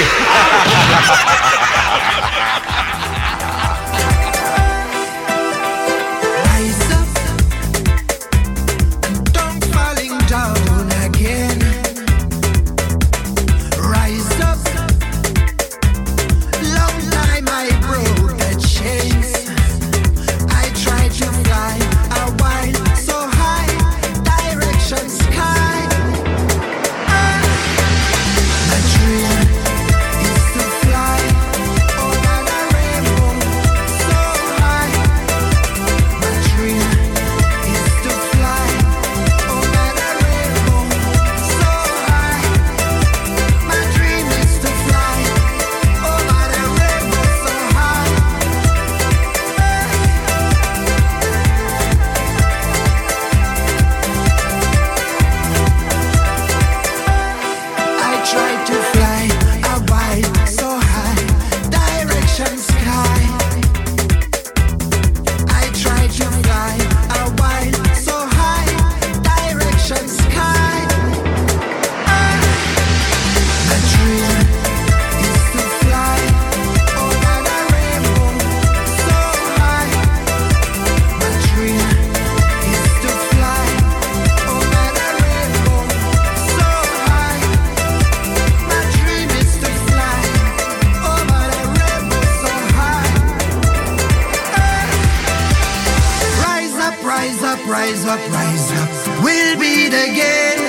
rise up, rise up, we'll beat again.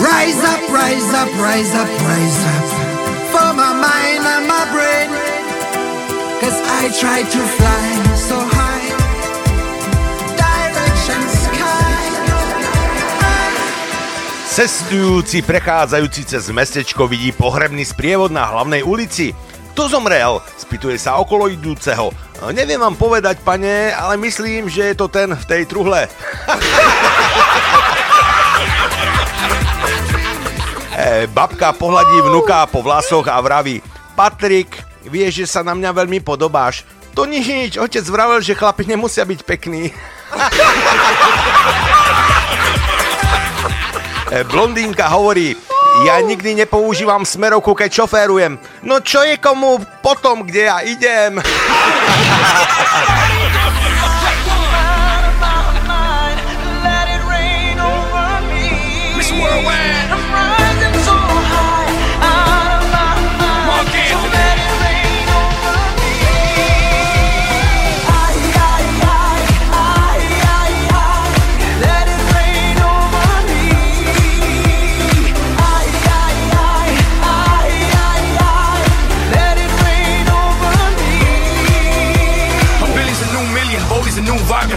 Rise up, rise up, rise up, rise up, for my mind and my brain. Cause I try to fly so high, direction sky. Cestujúci prechádzajúci cez mestečko vidí pohrebný sprievod na hlavnej ulici. Kto zomrel? Spýtuje sa okolo idúceho. Neviem vám povedať, pane, ale myslím, že je to ten v tej truhle. e, babka pohľadí vnuka po vlasoch a vraví: Patrik, vieš, že sa na mňa veľmi podobáš. To nič, otec vravel, že chlapi nemusia byť pekní. e, blondínka hovorí: Ja nikdy nepoužívam smerovku, keď šoférujem. No čo je komu potom, kde ja idem?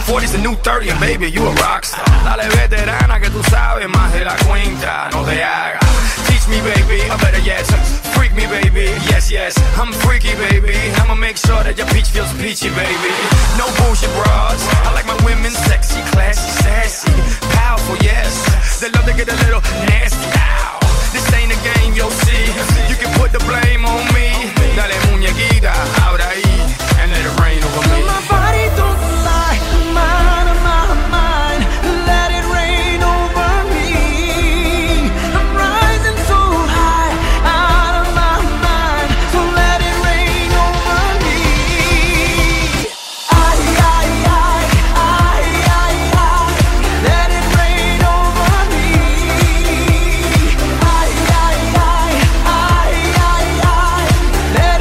forties and new thirties, baby, you a rockstar. Dale veterana que tú sabes más de la cuenta, no te hagas. Teach me, baby, I better yes. Freak me, baby, yes, yes. I'm freaky, baby. I'ma make sure that your peach feels peachy, baby. No bullshit bras. I like my women sexy, classy, sassy, powerful, yes. They love to get a little nasty. Ow. This ain't a game, you'll see. You can put the blame on me. Dale muñequita, ahora ahí, and let it rain over me. My body don't lie. Mind of my mind, let it rain over me. I'm rising so high, out of my mind, so let it rain over me. Ay, ay, ay, ay, ay, ay, let it rain over me. Ay, ay, ay, ay, ay, ay, let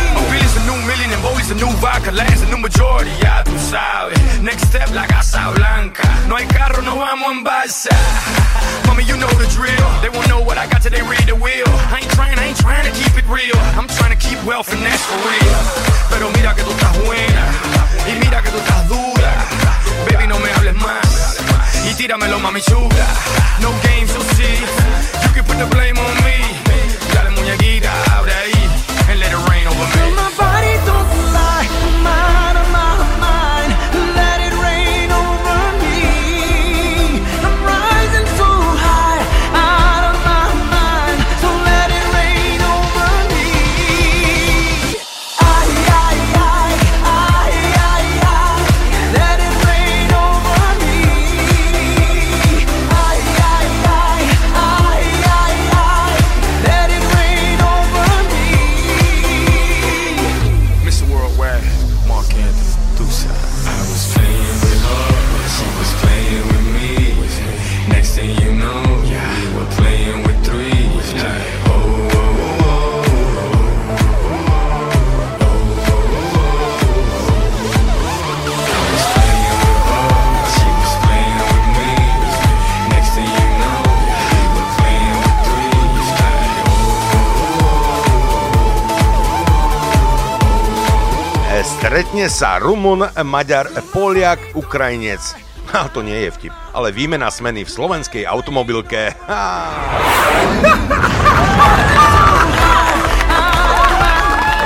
it rain over me. Oh, Billy's a new million and Bowie's a new vibe. Lance, new majority, ya tú sabes. Next step, la Casa Blanca. No hay carro, no vamos en balsa. Mommy, you know the drill. They won't know what I got till they read the wheel. I ain't trying, I ain't trying to keep it real. I'm trying to keep wealth and that's for real. Pero mira que tú estás buena. Y mira que tú estás dura. Baby, no me hables más. Y tíramelo, mami chula. No games, you'll see. You can put the blame on me. Dale muñequita, abre ahí. And let it rain over me. My body don't lie, my mind, let it rain over me. I'm rising so high, out of my mind, so let it rain over me. Ay, ay, ay, ay, ay, ay, let it rain over me. Ay, ay, ay, ay, ay, ay, let it rain over me. Mister Worldwide, Mark Anthony, Dusa. I was playing with her, but she was playing with me. Next thing you know, we were playing with three. Like, oh, oh, oh, oh, oh, oh, oh, oh. I was playing with her, she was playing with me. Next thing you know, we were playing with three. Like, oh, oh, oh, oh. E, Stretne sa Rumun, Maďar, Poliak, Ukrajinec. Ha, to nie je vtip, ale výmena smeny v slovenskej automobilke. Ha.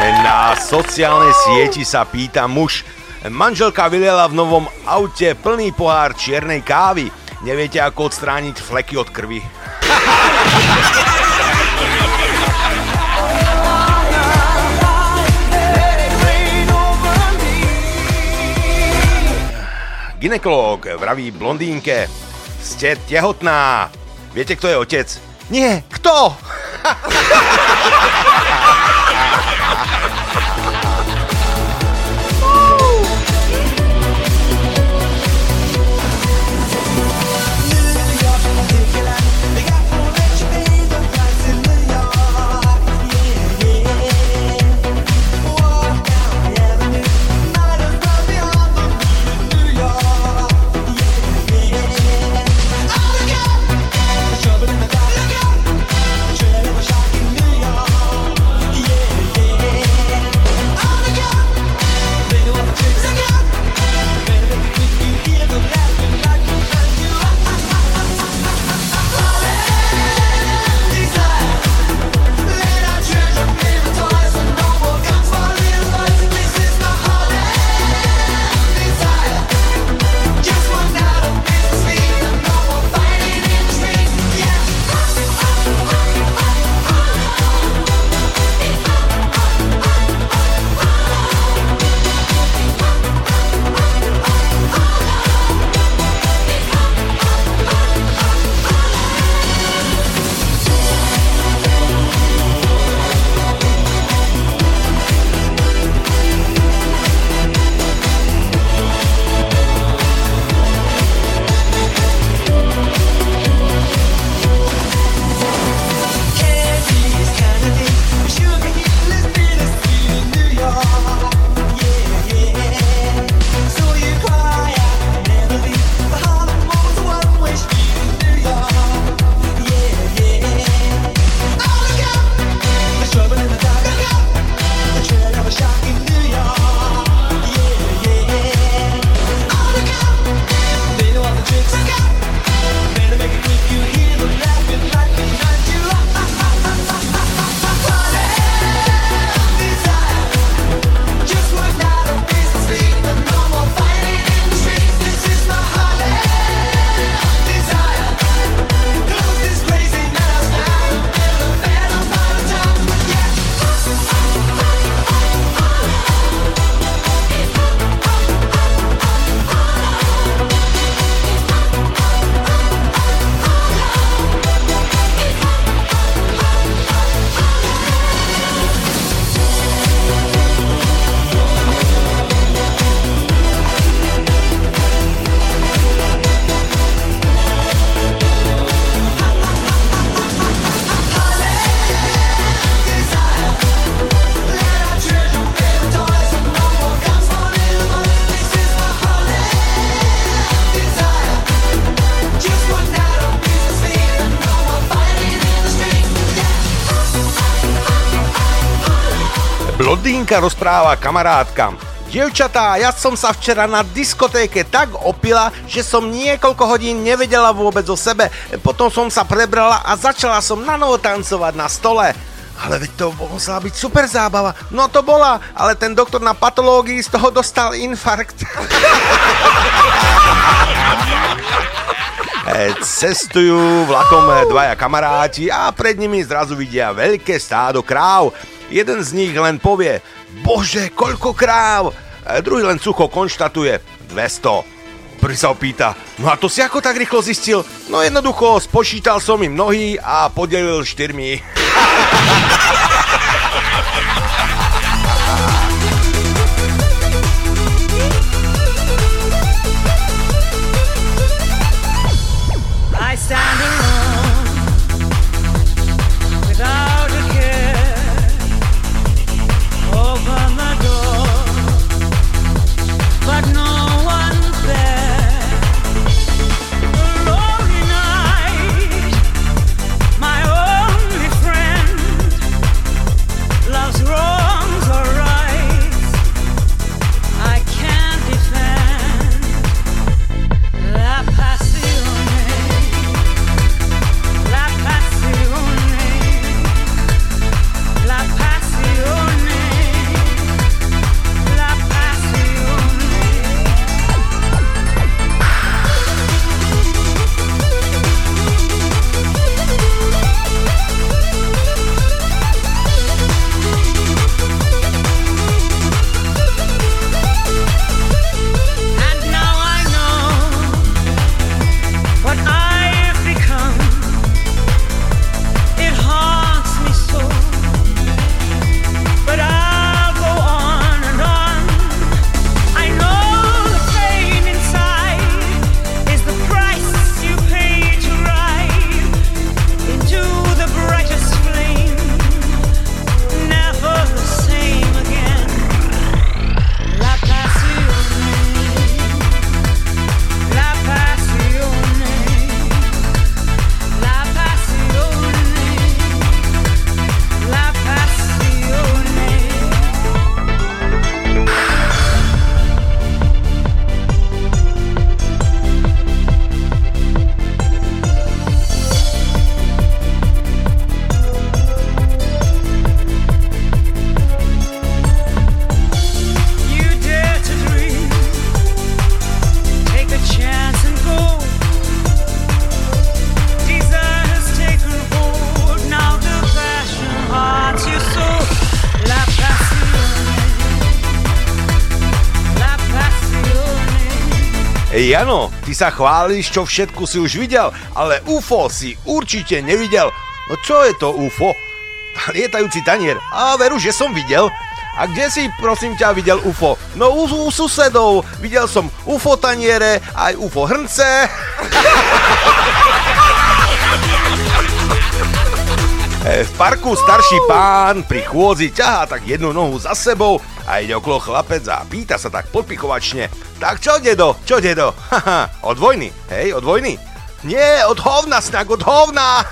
E, Na sociálnej sieti sa pýta muž: Manželka vyliela v novom aute plný pohár čiernej kávy. Neviete, ako odstrániť fleky od krvi. Gynekológ vraví blondínke: Ste tehotná. Viete, kto je otec? Nie, kto? Blondínka rozpráva kamarátkam. Dievčatá, ja som sa včera na diskotéke tak opila, že som niekoľko hodín nevedela vôbec o sebe. Potom som sa prebrala a začala som na novo tancovať na stole. Ale veď to musela byť super zábava. No to bola, ale ten doktor na patológii z toho dostal infarkt. Cestujú vlakom dvaja kamaráti a pred nimi zrazu vidia veľké stádo kráv. Jeden z nich len povie: Bože, koľko kráv? Druhý len sucho konštatuje: dvesto. Prvý sa opýta: No a to si ako tak rýchlo zistil? No jednoducho, spočítal som im nohy a podelil štyrmi. Jano, ty sa chváliš, čo všetko si už videl, ale ú ef ó si určite nevidel. No čo je to ú ef ó? Lietajúci tanier. A veru, že som videl. A kde si, prosím ťa, videl ú ef ó? No u, u susedov. Videl som ú ef ó taniere, aj ú ef ó hrnce. V parku starší pán pri chôdzi ťahá tak jednu nohu za sebou a ide okolo chlapec a pýta sa tak podpikovačne: Tak čo, dedo, čo, dedo? Haha, od vojny, hej, od vojny? Nie, od hovna, snak, od hovna!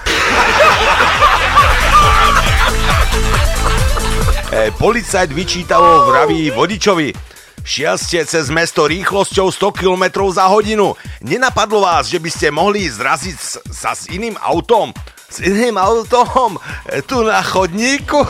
E, policajt vyčítavo vraví vodičovi: Šiel ste cez mesto rýchlosťou sto kilometrov za hodinu. Nenapadlo vás, že by ste mohli zraziť sa s iným autom? S iným autom? E, tu na chodníku?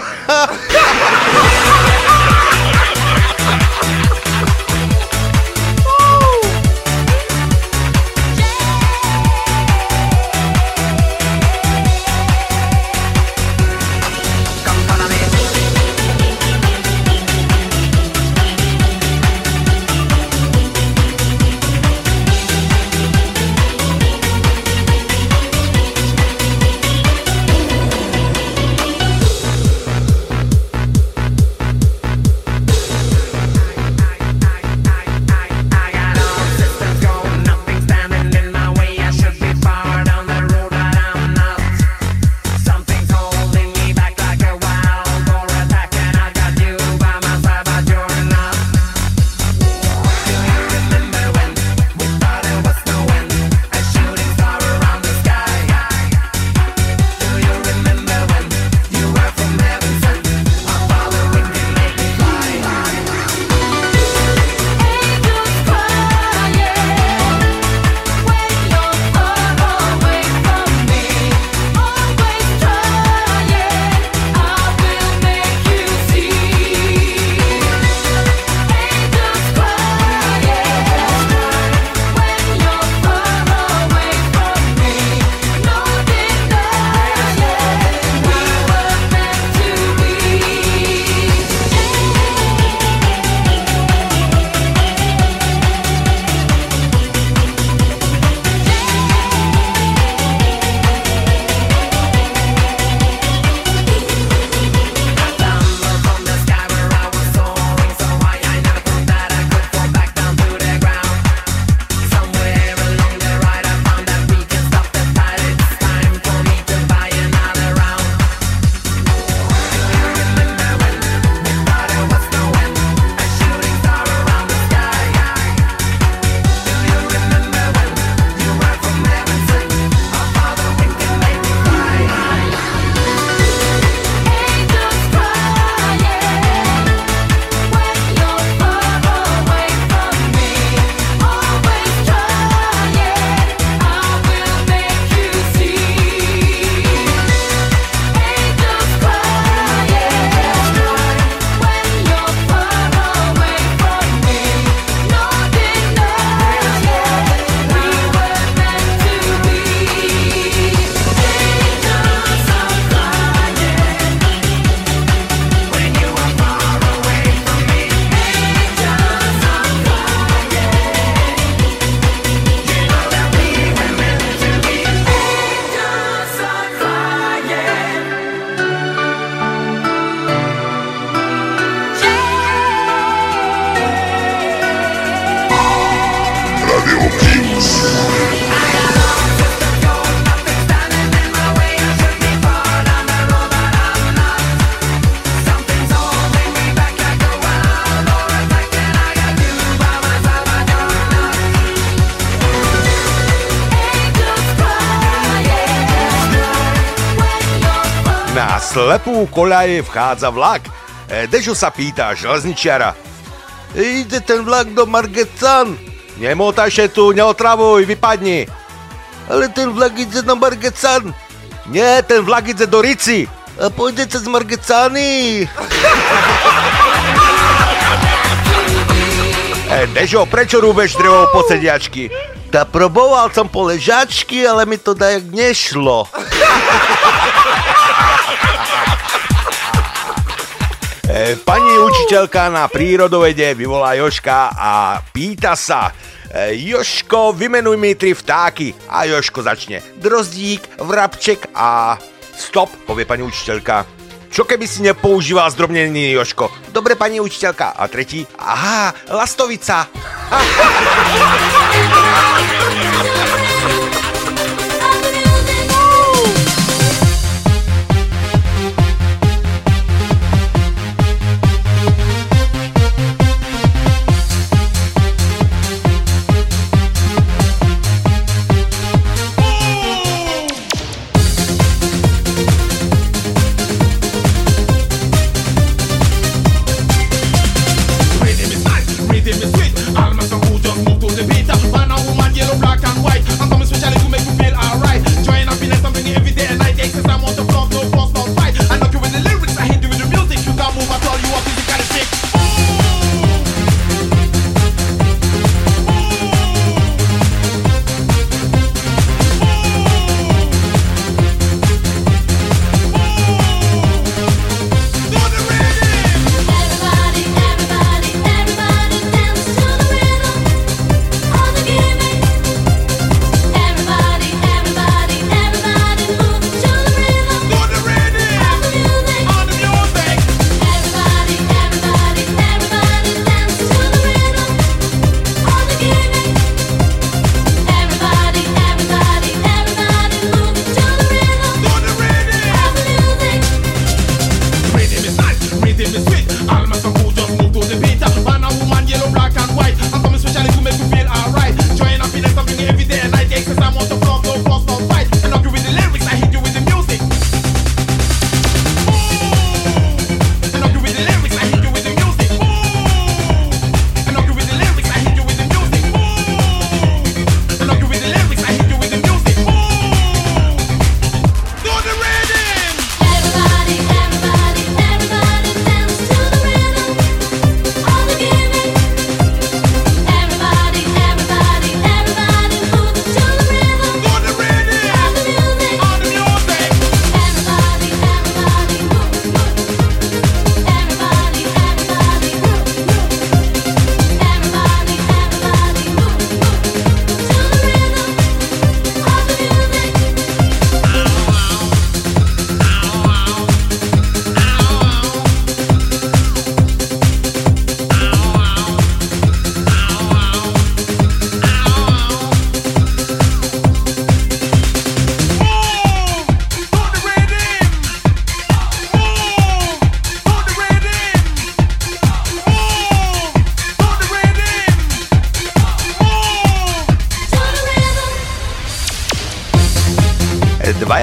slepú koľaje vchádza vlak. Dežo sa pýta železničiara. Ide ten vlak do Margecan? Nemotaj sa tu, neotravuj, vypadni. Ale ten vlak ide na Margecan. Nie, ten vlak ide do Rici. A pôjde cez Margecany. Dežo, prečo rúbeš drevo po sediačky? Tá proboval som po ležačky, ale mi to dajak nešlo. Pani učiteľka na prírodovede vyvolá Jožka a pýta sa: Jožko, vymenuj mi tri vtáky. A Jožko začne: drozdík, vrabček a... Stop, povie pani učiteľka. Čo keby si nepoužíval zdrobnený, Jožko? Dobre, pani učiteľka. A tretí: aha, lastovica.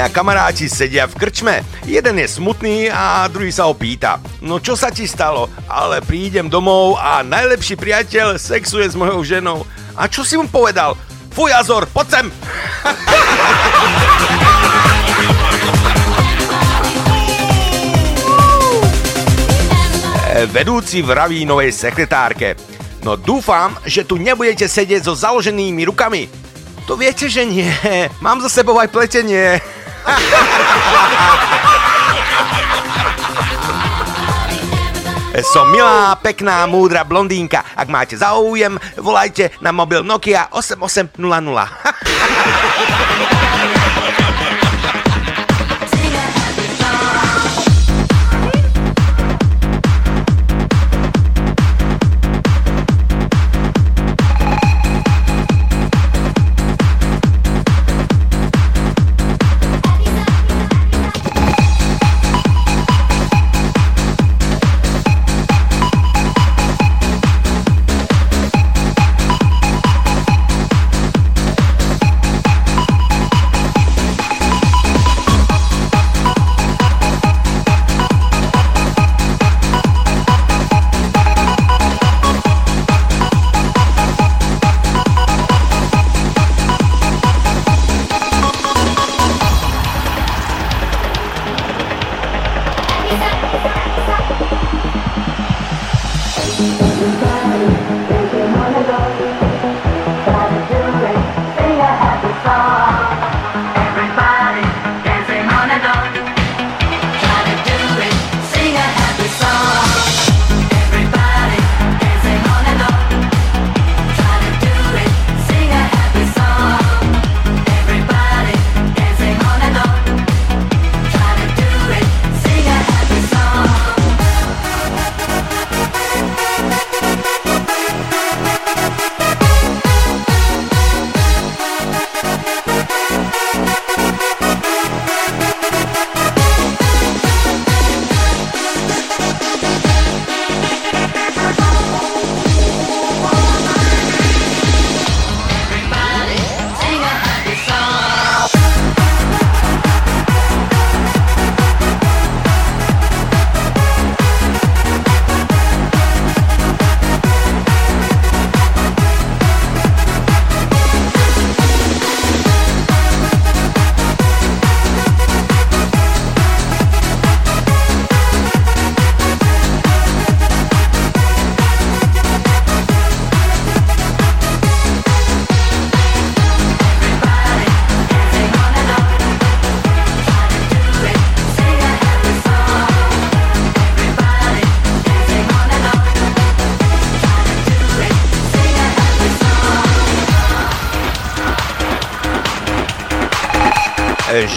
Kamaráti sedia v krčme. Jeden je smutný a druhý sa ho pýta: no čo sa ti stalo? Ale prídem domov a najlepší priateľ sexuje s mojou ženou. A čo si mu povedal? Fuj, Azor, poď sem! Vedúci vraví novej sekretárke: no dúfam, že tu nebudete sedieť so založenými rukami. To viete, že nie. Mám za sebou aj pletenie. Som milá, pekná, múdra blondínka. Ak máte záujem, volajte na mobil Nokia osem osem nula nula.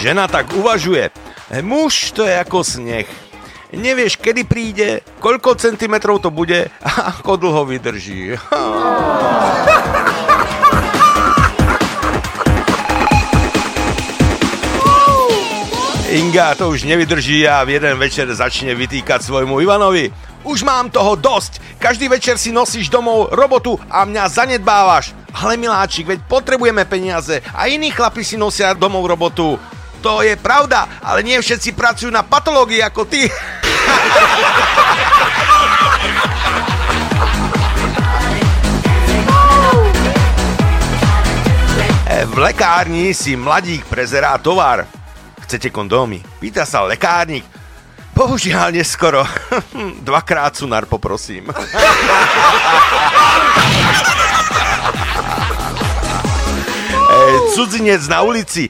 Žena tak uvažuje. Muž to je ako sneh. Nevieš, kedy príde, koľko centimetrov to bude a ako dlho vydrží. Inga to už nevydrží a v jeden večer začne vytýkať svojmu Ivanovi. Už mám toho dosť. Každý večer si nosíš domov robotu a mňa zanedbávaš. Ale miláčik, veď potrebujeme peniaze a iní chlapi si nosia domov robotu. To je pravda, ale nie všetci pracujú na patológii ako ty. V lekárni si mladík prezerá tovar. Chcete kondómy? Pýta sa lekárnik. Bohužiaľ neskoro. Dvakrát sunár poprosím. Cudzinec na ulici.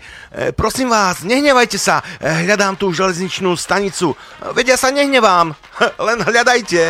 Prosím vás, nehnevajte sa. Hľadám tú železničnú stanicu. Veď ja sa nehnevám. Len hľadajte.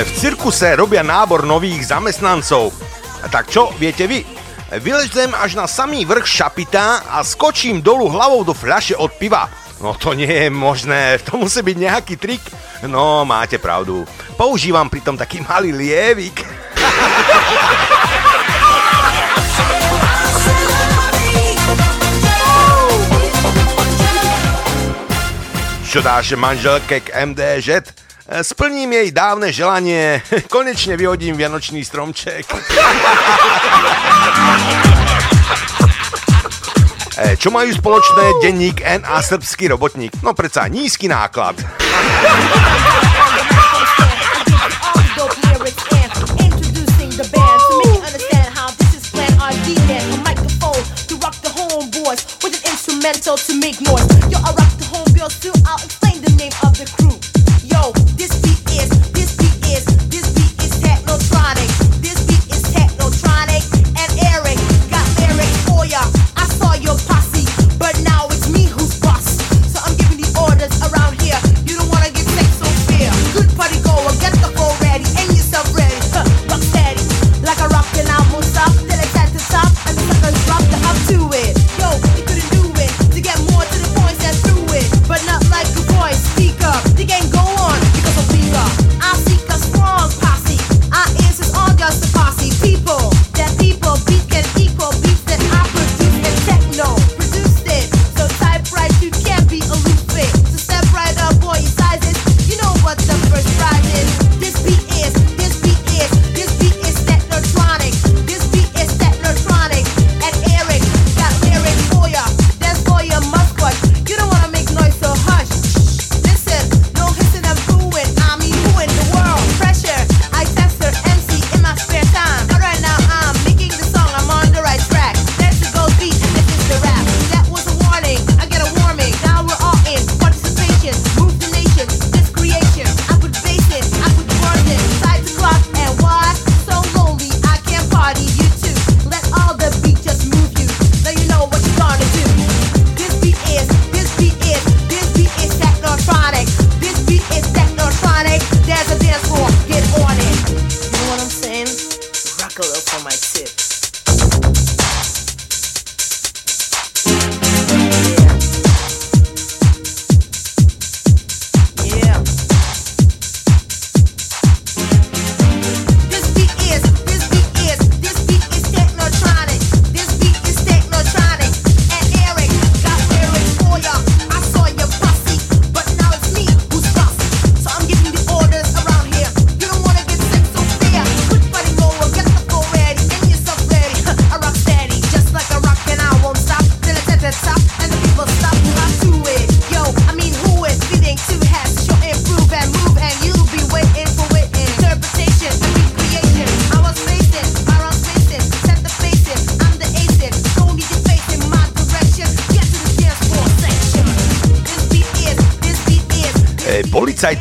V cirkuse robia nábor nových zamestnancov. A tak čo, viete vy? Vylezem až na samý vrch šapita a skočím dolu hlavou do fľaše od piva. No to nie je možné, to musí byť nejaký trik. No, máte pravdu. Používam pritom taký malý lievik. Čo dáš manželke k em dé žet? Splním jej dávne želanie. Konečne vyhodím vianočný stromček. Čo majú spoločné denník N a srbský robotník? No predsa nízky náklad.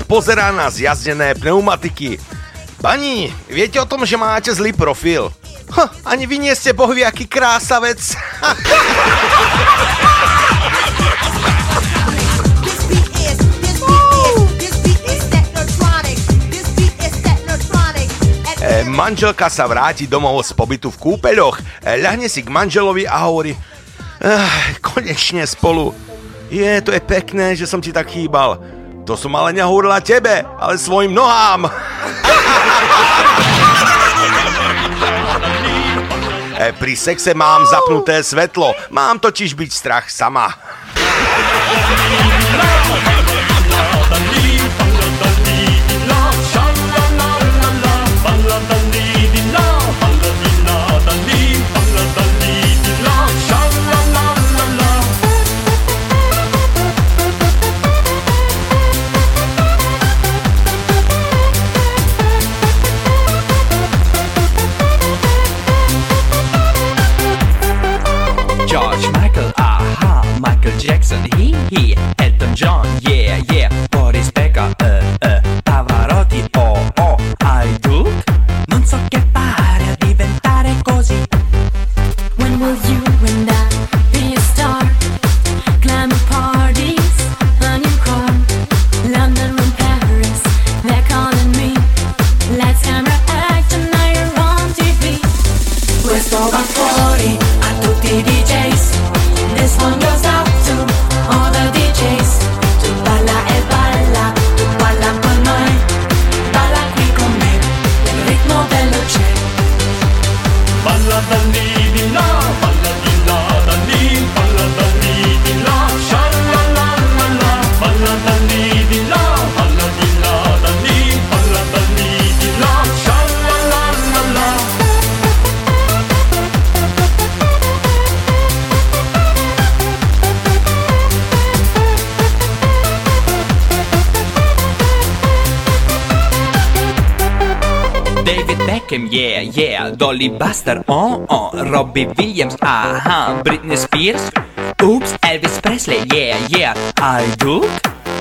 Pozerá na zjazdené pneumatiky. Pani, viete o tom, že máte zlý profil? Ha, ani vy nie ste bohvie, aký krásavec. Manželka sa vráti domov z pobytu v kúpeľoch. Ľahne si k manželovi a hovorí: konečne spolu. Je, to je pekné, že som ti tak chýbal. To som ale nehovorila tebe, ale svojim nohám. Pri sexe mám zapnuté svetlo. Mám totiž byť strach sama. Elton John, yeah, yeah, Boris Becker, uh, uh, Pavarotti, oh, oh, I do. Non so che fare a diventare così. When will you and I be a star? Glamour parties, a new car. London and Paris, they're calling me. rokem, yeah, yeah. Dolly Buster, oh, oh, Robbie Williams, aha. Britney Spears, oops, Elvis Presley, yeah, yeah. I do?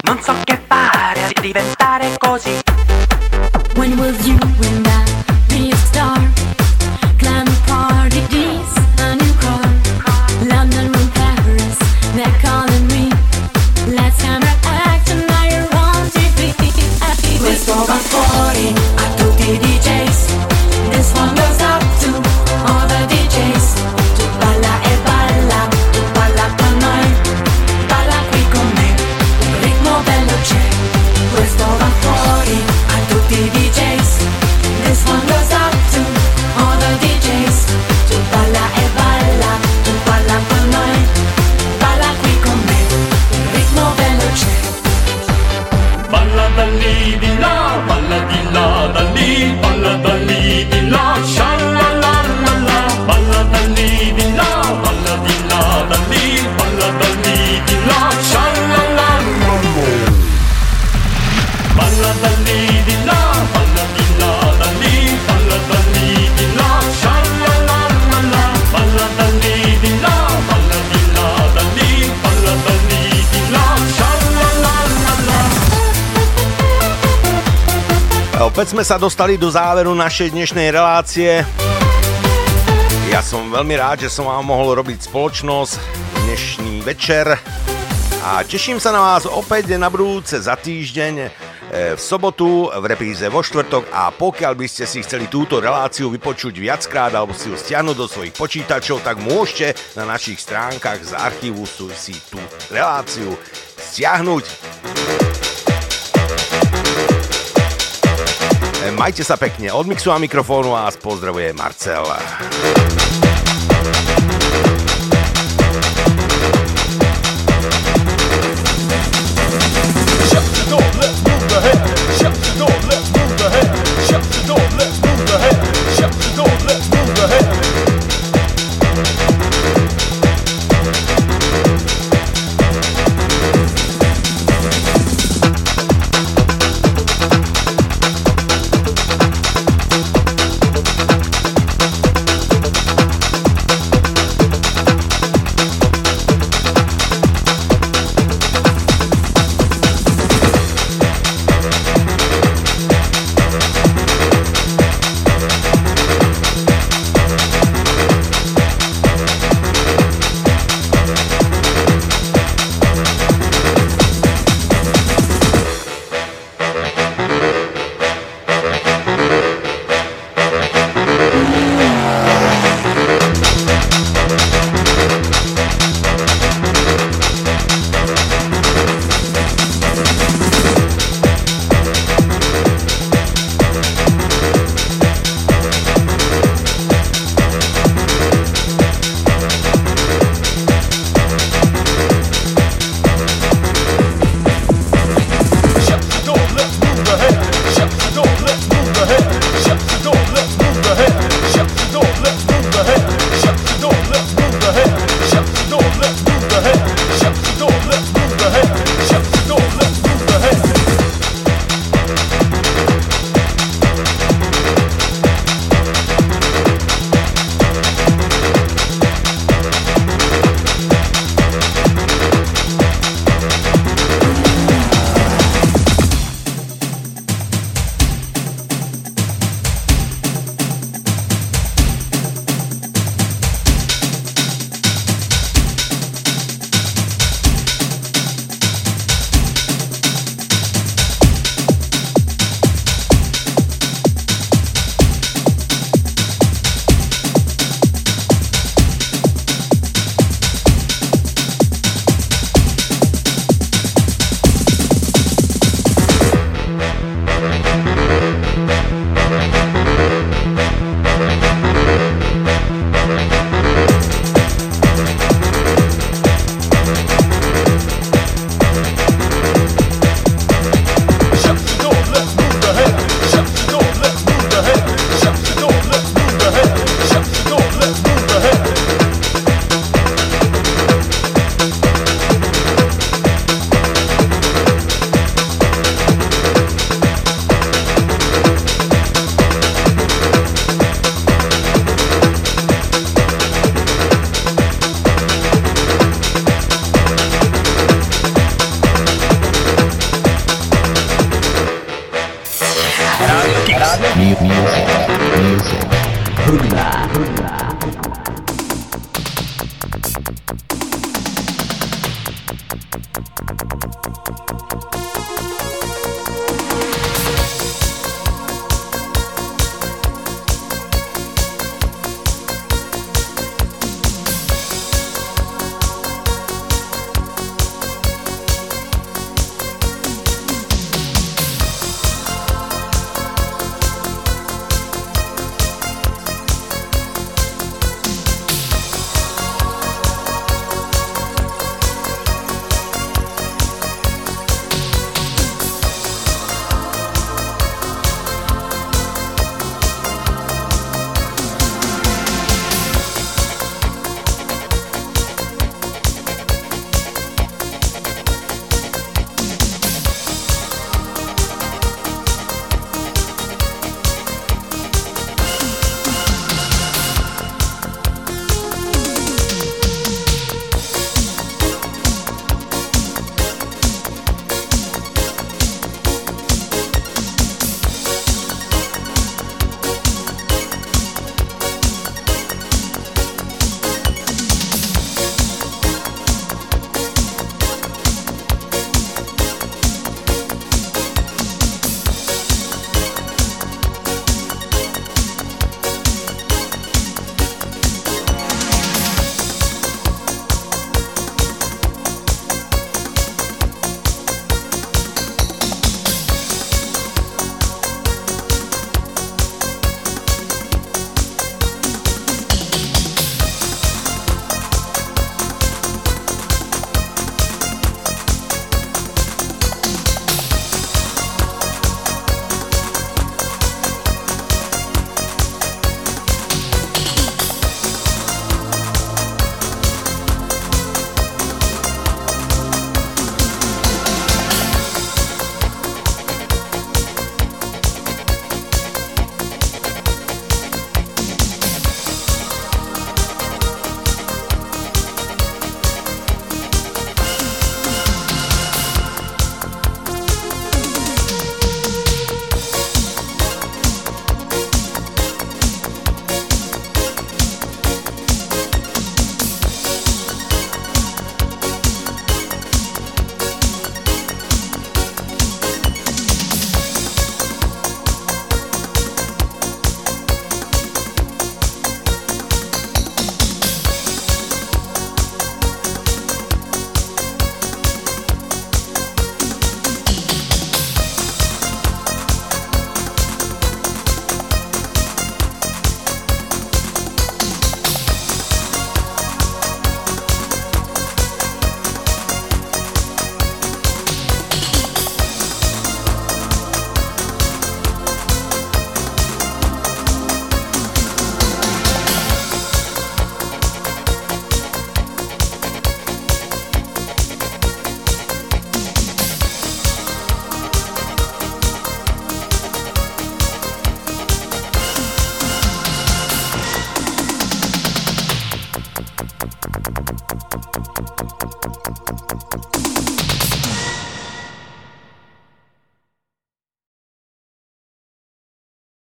Non so che fare di diventare così. When will you and I be a star? Climb a party, geese, a new car. London and Paris, they're calling me. Let's have an act and now you're on T V. Questo va fuori a tutti i D Js. This one goes up to all the D Js. Tu balla e balla, tu balla con noi. Balla qui con me, un ritmo bello c'è. Questo va fuori a tutti i D Js. This one goes up to all the D Js. Tu balla e balla, tu balla con noi. Balla qui con me, un ritmo bello c'è. Balla da lì di là, balla di là da lì, balla da lì di là, sha la la la la. Balla da lì di là, balla di là da lì, balla da lì di là, sha la la la la. Balla da lì di là, balla di là da lì, balla da lì di là, sha la la la la. Balla da lì di là, balla di là da lì, balla da lì di là, sha la la la la. Opäť sme sa dostali do záveru našej dnešnej relácie. Ja som veľmi rád, že som vám mohol robiť spoločnosť dnešný večer a teším sa na vás opäť na budúce za týždeň v sobotu, v repríze vo štvrtok, a pokiaľ by ste si chceli túto reláciu vypočuť viackrát alebo si ju stiahnuť do svojich počítačov, tak môžete na našich stránkach z archívu si tú reláciu stiahnuť. Majte sa pekne, od mixu a mikrofónu vás pozdravuje Marcel. Hudba.